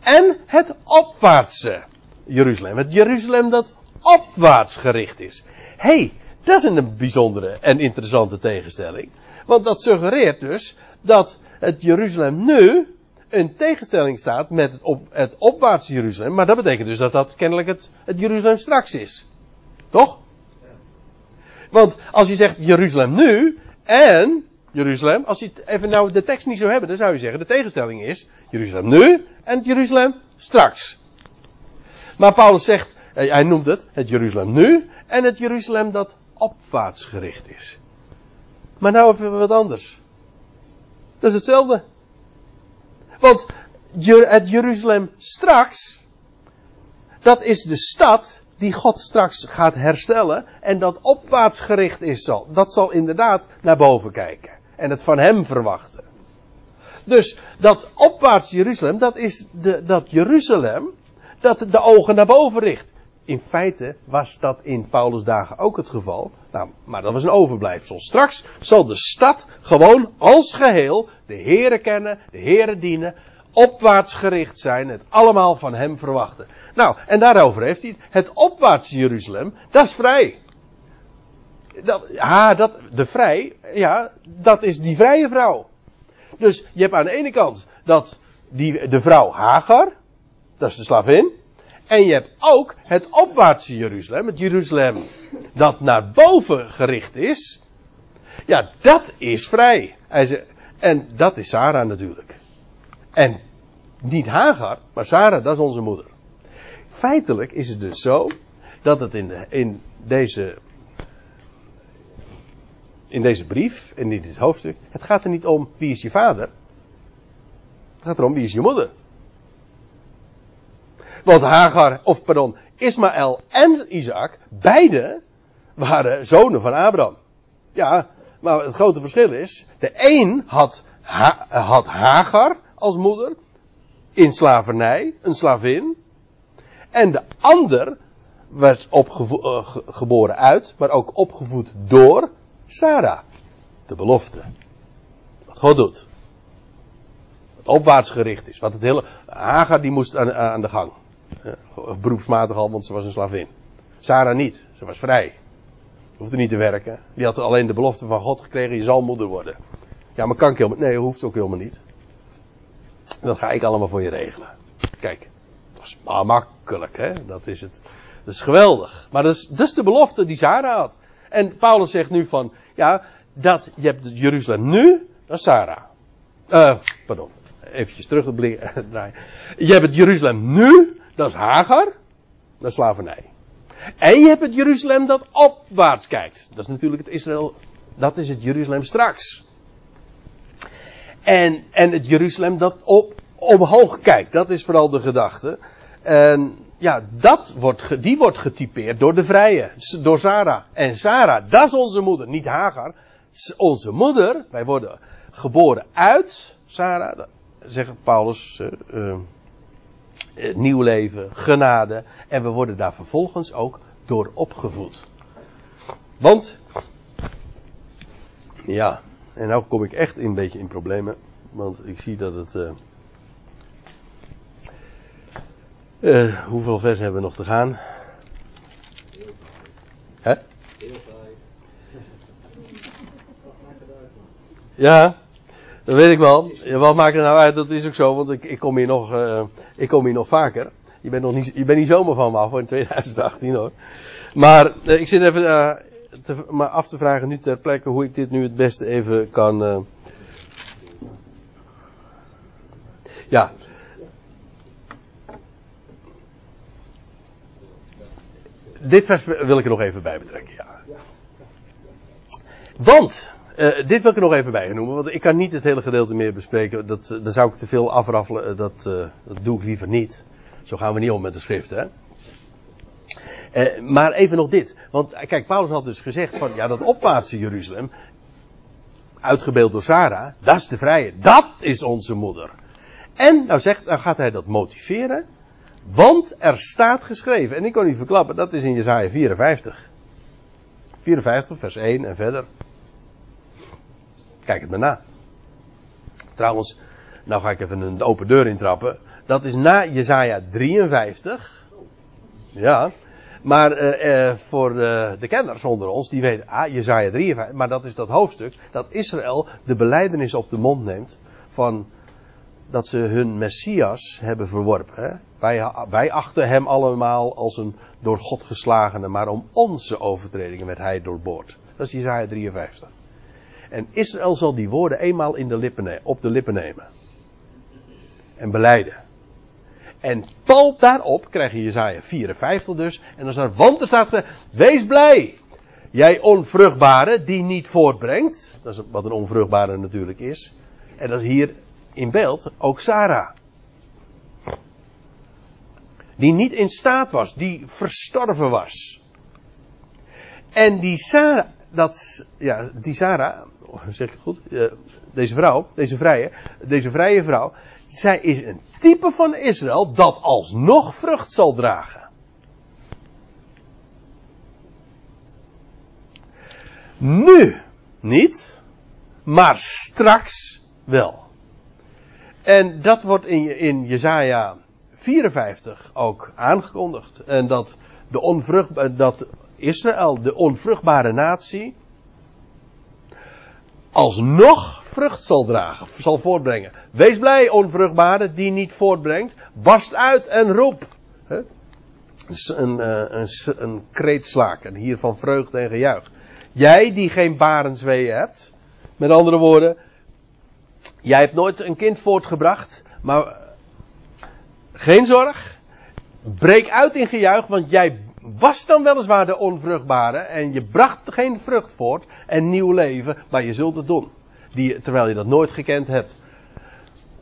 En het opwaartse Jeruzalem. Het Jeruzalem dat opwaarts gericht is. Hé, hey, dat is een bijzondere en interessante tegenstelling. Want dat suggereert dus dat het Jeruzalem nu... een tegenstelling staat met het, op, het opwaartse Jeruzalem. Maar dat betekent dus dat dat kennelijk het, het Jeruzalem straks is. Toch? Want als je zegt Jeruzalem nu en Jeruzalem... Als je even nou de tekst niet zou hebben, dan zou je zeggen... de tegenstelling is Jeruzalem nu en Jeruzalem straks. Maar Paulus zegt, hij noemt het, het Jeruzalem nu... en het Jeruzalem dat opwaarts gericht is. Maar nou even wat anders. Dat is hetzelfde... Want het Jeruzalem straks, dat is de stad die God straks gaat herstellen en dat opwaarts gericht is zal. Dat zal inderdaad naar boven kijken en het van hem verwachten. Dus dat opwaarts Jeruzalem, dat is de, dat Jeruzalem dat de ogen naar boven richt. In feite was dat in Paulus' dagen ook het geval. Nou, maar dat was een overblijfsel. Straks zal de stad gewoon als geheel de Here kennen, de Here dienen, opwaarts gericht zijn, het allemaal van hem verwachten. Nou, en daarover heeft hij het. Het opwaartse Jeruzalem, dat is vrij. Dat, ja, dat, de vrij, ja, dat is die vrije vrouw. Dus je hebt aan de ene kant dat die, de vrouw Hagar, dat is de slavin. En je hebt ook het opwaartse Jeruzalem. Het Jeruzalem dat naar boven gericht is. Ja, dat is vrij. En dat is Sarah natuurlijk. En niet Hagar, maar Sarah, dat is onze moeder. Feitelijk is het dus zo dat het in, de, in, deze, in deze brief, in dit hoofdstuk... Het gaat er niet om wie is je vader. Het gaat erom wie is je moeder. Want Hagar, of pardon, Ismaël en Isaac, beide waren zonen van Abraham. Ja, maar het grote verschil is, de een had, ha- had Hagar als moeder, in slavernij, een slavin. En de ander werd opgevo- uh, ge- geboren uit, maar ook opgevoed door Sarah. De belofte. Wat God doet. Wat opwaarts gericht is. Wat het hele, Hagar die moest aan, aan de gang. Beroepsmatig al, want ze was een slavin. Sarah niet, ze was vrij. Ze hoefde niet te werken. Die had alleen de belofte van God gekregen, je zal moeder worden. Ja, maar kan ik helemaal... Nee, hoeft ook helemaal niet. Dat ga ik allemaal voor je regelen. Kijk, dat is maar makkelijk, hè. Dat is het. Dat is geweldig. Maar dat is, dat is de belofte die Sarah had. En Paulus zegt nu van... Ja, dat je hebt Jeruzalem nu, dat is Sarah. Uh, pardon. eventjes terug te blikken, draaien. Je hebt het Jeruzalem nu, dat is Hagar, dat is slavernij. En je hebt het Jeruzalem dat opwaarts kijkt. Dat is natuurlijk het Israël, dat is het Jeruzalem straks. En, en het Jeruzalem dat op, omhoog kijkt, dat is vooral de gedachte. En ja, dat wordt, die wordt getypeerd door de vrije, door Sarah. En Sarah, dat is onze moeder, niet Hagar. Onze moeder, wij worden geboren uit Sarah, zegt Paulus, uh, uh, nieuw leven, genade. En we worden daar vervolgens ook door opgevoed. Want, ja, en nou kom ik echt een beetje in problemen. Want ik zie dat het... Uh, uh, hoeveel versen hebben we nog te gaan? Hè? Heel vaak. Ja, dat weet ik wel. Wat maakt er nou uit? Dat is ook zo, want ik, ik, kom, hier nog, uh, ik kom hier nog vaker. Je bent, nog niet, je bent niet zomaar van me af hoor, in twintig achttien hoor. Maar uh, ik zit even uh, te, maar af te vragen nu ter plekke hoe ik dit nu het beste even kan... Uh... Ja. Dit vers wil ik er nog even bij betrekken, ja. Want... Uh, dit wil ik er nog even bij noemen, want ik kan niet het hele gedeelte meer bespreken. Dat, uh, dan zou ik te veel afraffelen, dat, uh, dat doe ik liever niet. Zo gaan we niet om met de schrift, hè. Uh, maar even nog dit. Want kijk, Paulus had dus gezegd van, ja, dat opwaartse Jeruzalem, uitgebeeld door Sarah, dat is de vrije, dat is onze moeder. En nou zegt, dan gaat hij dat motiveren, want er staat geschreven. En ik kan u verklappen, dat is in Jezaja vierenvijftig. vierenvijftig, vers één en verder. Kijk het maar na. Trouwens, nou ga ik even een open deur intrappen. Dat is na Jezaja drieënvijftig. Ja. Maar uh, uh, voor uh, de kenners onder ons, die weten, ah, Jezaja drieënvijftig. Maar dat is dat hoofdstuk dat Israël de belijdenis op de mond neemt van dat ze hun Messias hebben verworpen. Hè? Wij, wij achten hem allemaal als een door God geslagene, maar om onze overtredingen werd hij doorboord. Dat is Jezaja drieënvijftig. En Israël zal die woorden eenmaal in de lippen ne- op de lippen nemen. En belijden. En pal daarop krijg je Jezaja vierenvijftig dus. En dan staat, want er staat, wees blij, jij onvruchtbare die niet voortbrengt. Dat is wat een onvruchtbare natuurlijk is. En dat is hier in beeld ook Sarah. Die niet in staat was, die verstorven was. En die Sarah... Dat, ja, die Sarah, zeg ik het goed, deze vrouw, deze vrije, deze vrije vrouw, zij is een type van Israël dat alsnog vrucht zal dragen. Nu niet, maar straks wel. En dat wordt in, in Jezaja vierenvijftig ook aangekondigd. En dat de onvrucht, dat Israël, de onvruchtbare natie, alsnog vrucht zal dragen, zal voortbrengen. Wees blij, onvruchtbare, die niet voortbrengt. Barst uit en roep. He? Een, een, een, een kreetslaken, hier van vreugde en gejuich. Jij die geen barensweeën hebt. Met andere woorden, jij hebt nooit een kind voortgebracht, maar geen zorg. Breek uit in gejuich, want jij was dan weliswaar de onvruchtbare en je bracht geen vrucht voort en nieuw leven, maar je zult het doen. Die, terwijl je dat nooit gekend hebt.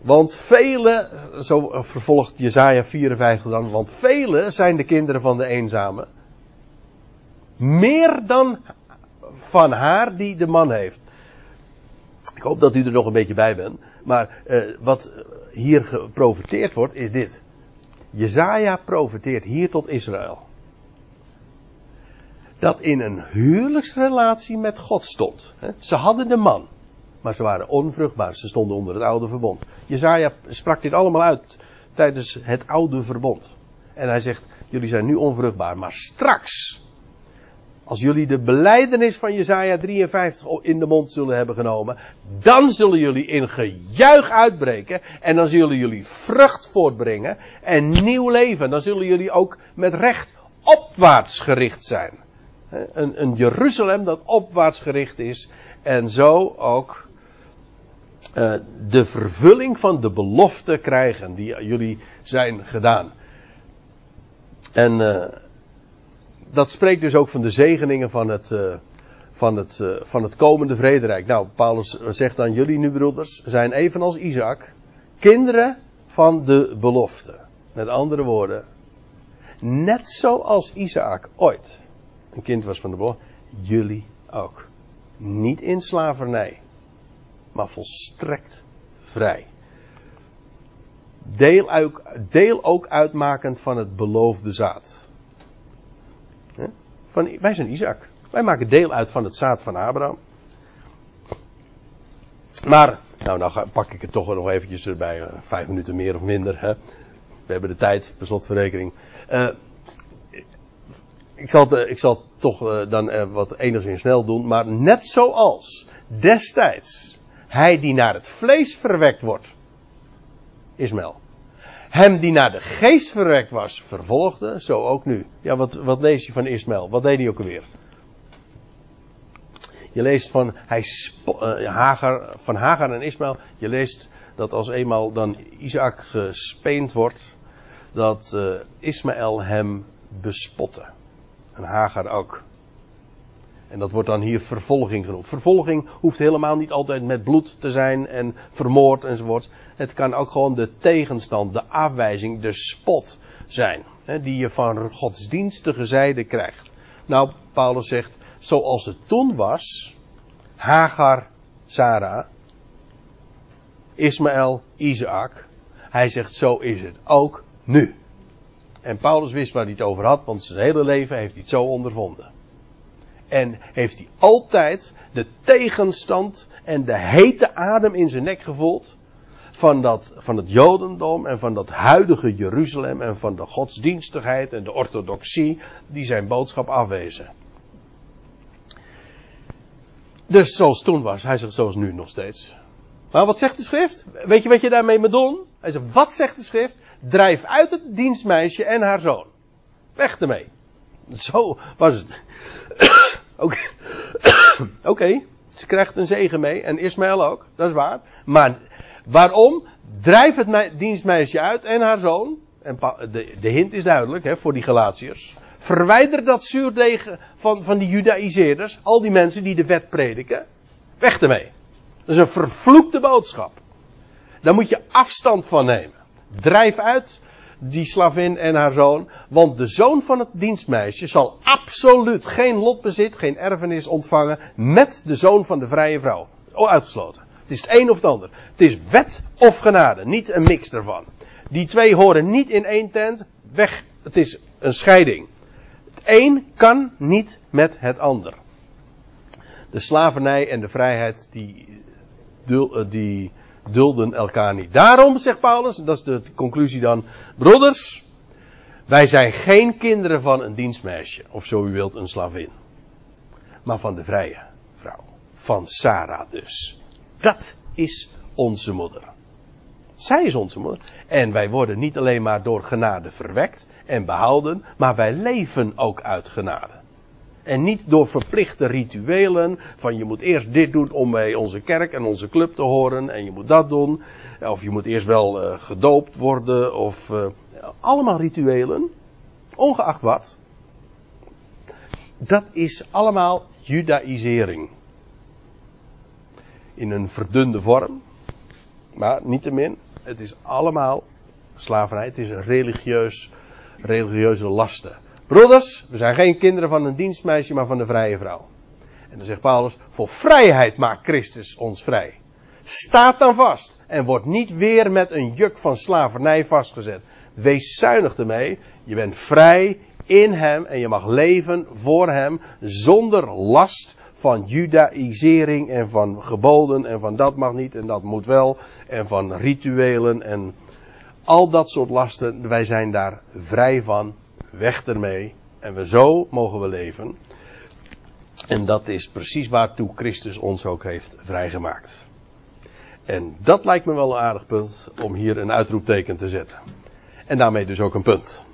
Want velen, zo vervolgt Jezaja vierenvijftig dan, want velen zijn de kinderen van de eenzame. Meer dan van haar die de man heeft. Ik hoop dat u er nog een beetje bij bent. Maar eh, wat hier geprofeteerd wordt is dit. Jezaja profeteert hier tot Israël. Dat in een huwelijksrelatie met God stond. Ze hadden de man, maar ze waren onvruchtbaar. Ze stonden onder het oude verbond. Jezaja sprak dit allemaal uit tijdens het oude verbond. En hij zegt, jullie zijn nu onvruchtbaar, maar straks, als jullie de belijdenis van Jezaja drieënvijftig in de mond zullen hebben genomen, dan zullen jullie in gejuich uitbreken. En dan zullen jullie vrucht voortbrengen en nieuw leven. Dan zullen jullie ook met recht opwaarts gericht zijn. Een, een Jeruzalem dat opwaarts gericht is. En zo ook uh, de vervulling van de belofte krijgen die jullie zijn gedaan. En uh, dat spreekt dus ook van de zegeningen van het, uh, van, het, uh, van het komende vrederijk. Nou, Paulus zegt dan, jullie nu broeders zijn evenals Isaac kinderen van de belofte. Met andere woorden, net zoals Isaac ooit een kind was van de belofte, jullie ook. Niet in slavernij, maar volstrekt vrij. Deel ook, deel ook uitmakend van het beloofde zaad. Van, wij zijn Isaac. Wij maken deel uit van het zaad van Abraham. Maar, nou, nou pak ik het toch nog eventjes erbij. Vijf minuten meer of minder. Hè? We hebben de tijd, per slotverrekening. Uh, ik, zal, ik zal toch uh, dan uh, wat enigszins snel doen. Maar net zoals destijds hij die naar het vlees verwekt wordt, Ismaël, hem die naar de geest verwekt was, vervolgde, zo ook nu. Ja, wat, wat lees je van Ismaël? Wat deed hij ook alweer? Je leest van, hij spo, uh, Hagar, van Hagar en Ismaël, je leest dat als eenmaal dan Isaac gespeend wordt, dat uh, Ismaël hem bespotte. En Hagar ook. En dat wordt dan hier vervolging genoemd. Vervolging hoeft helemaal niet altijd met bloed te zijn en vermoord enzovoort. Het kan ook gewoon de tegenstand, de afwijzing, de spot zijn. Hè, die je van godsdienstige zijde krijgt. Nou, Paulus zegt, zoals het toen was, Hagar, Sarah, Ismaël, Isaac. Hij zegt, zo is het ook nu. En Paulus wist waar hij het over had, want zijn hele leven heeft hij het zo ondervonden. En heeft hij altijd de tegenstand en de hete adem in zijn nek gevoeld van, dat, van het Jodendom en van dat huidige Jeruzalem en van de godsdienstigheid en de orthodoxie die zijn boodschap afwezen. Dus zoals toen was, hij zegt zoals nu nog steeds. Maar wat zegt de schrift? Weet je wat je daarmee moet doen? Hij zegt, wat zegt de schrift? Drijf uit het dienstmeisje en haar zoon. Weg ermee. Zo was het. Oké, okay. Ze krijgt een zegen mee. En Ismaël ook, dat is waar. Maar waarom? Drijf het me- dienstmeisje uit en haar zoon. En pa- de, de hint is duidelijk, hè, voor die Galatiërs. Verwijder dat zuurdeeg van, van die judaïseerders. Al die mensen die de wet prediken. Weg ermee. Dat is een vervloekte boodschap. Daar moet je afstand van nemen. Drijf uit die slavin en haar zoon. Want de zoon van het dienstmeisje zal absoluut geen lotbezit, geen erfenis ontvangen met de zoon van de vrije vrouw. Oh, uitgesloten. Het is het een of het ander. Het is wet of genade. Niet een mix daarvan. Die twee horen niet in één tent. Weg. Het is een scheiding. Het een kan niet met het ander. De slavernij en de vrijheid die, die dulden elkaar niet. Daarom, zegt Paulus, dat is de conclusie dan, broeders, wij zijn geen kinderen van een dienstmeisje, of zo u wilt een slavin, maar van de vrije vrouw, van Sarah dus. Dat is onze moeder. Zij is onze moeder. En wij worden niet alleen maar door genade verwekt en behouden, maar wij leven ook uit genade. En niet door verplichte rituelen. Van je moet eerst dit doen om bij onze kerk en onze club te horen. En je moet dat doen. Of je moet eerst wel uh, gedoopt worden. Of uh, allemaal rituelen. Ongeacht wat. Dat is allemaal judaïsering. In een verdunde vorm. Maar niettemin. Het is allemaal slavernij. Het is een religieus, religieuze lasten. Broeders, we zijn geen kinderen van een dienstmeisje, maar van de vrije vrouw. En dan zegt Paulus, voor vrijheid maakt Christus ons vrij. Staat dan vast en wordt niet weer met een juk van slavernij vastgezet. Wees zuinig ermee, je bent vrij in hem en je mag leven voor hem zonder last van judaïsering en van geboden en van dat mag niet en dat moet wel en van rituelen en al dat soort lasten. Wij zijn daar vrij van. Weg ermee. En we zo mogen we leven. En dat is precies waartoe Christus ons ook heeft vrijgemaakt. En dat lijkt me wel een aardig punt om hier een uitroepteken te zetten. En daarmee dus ook een punt.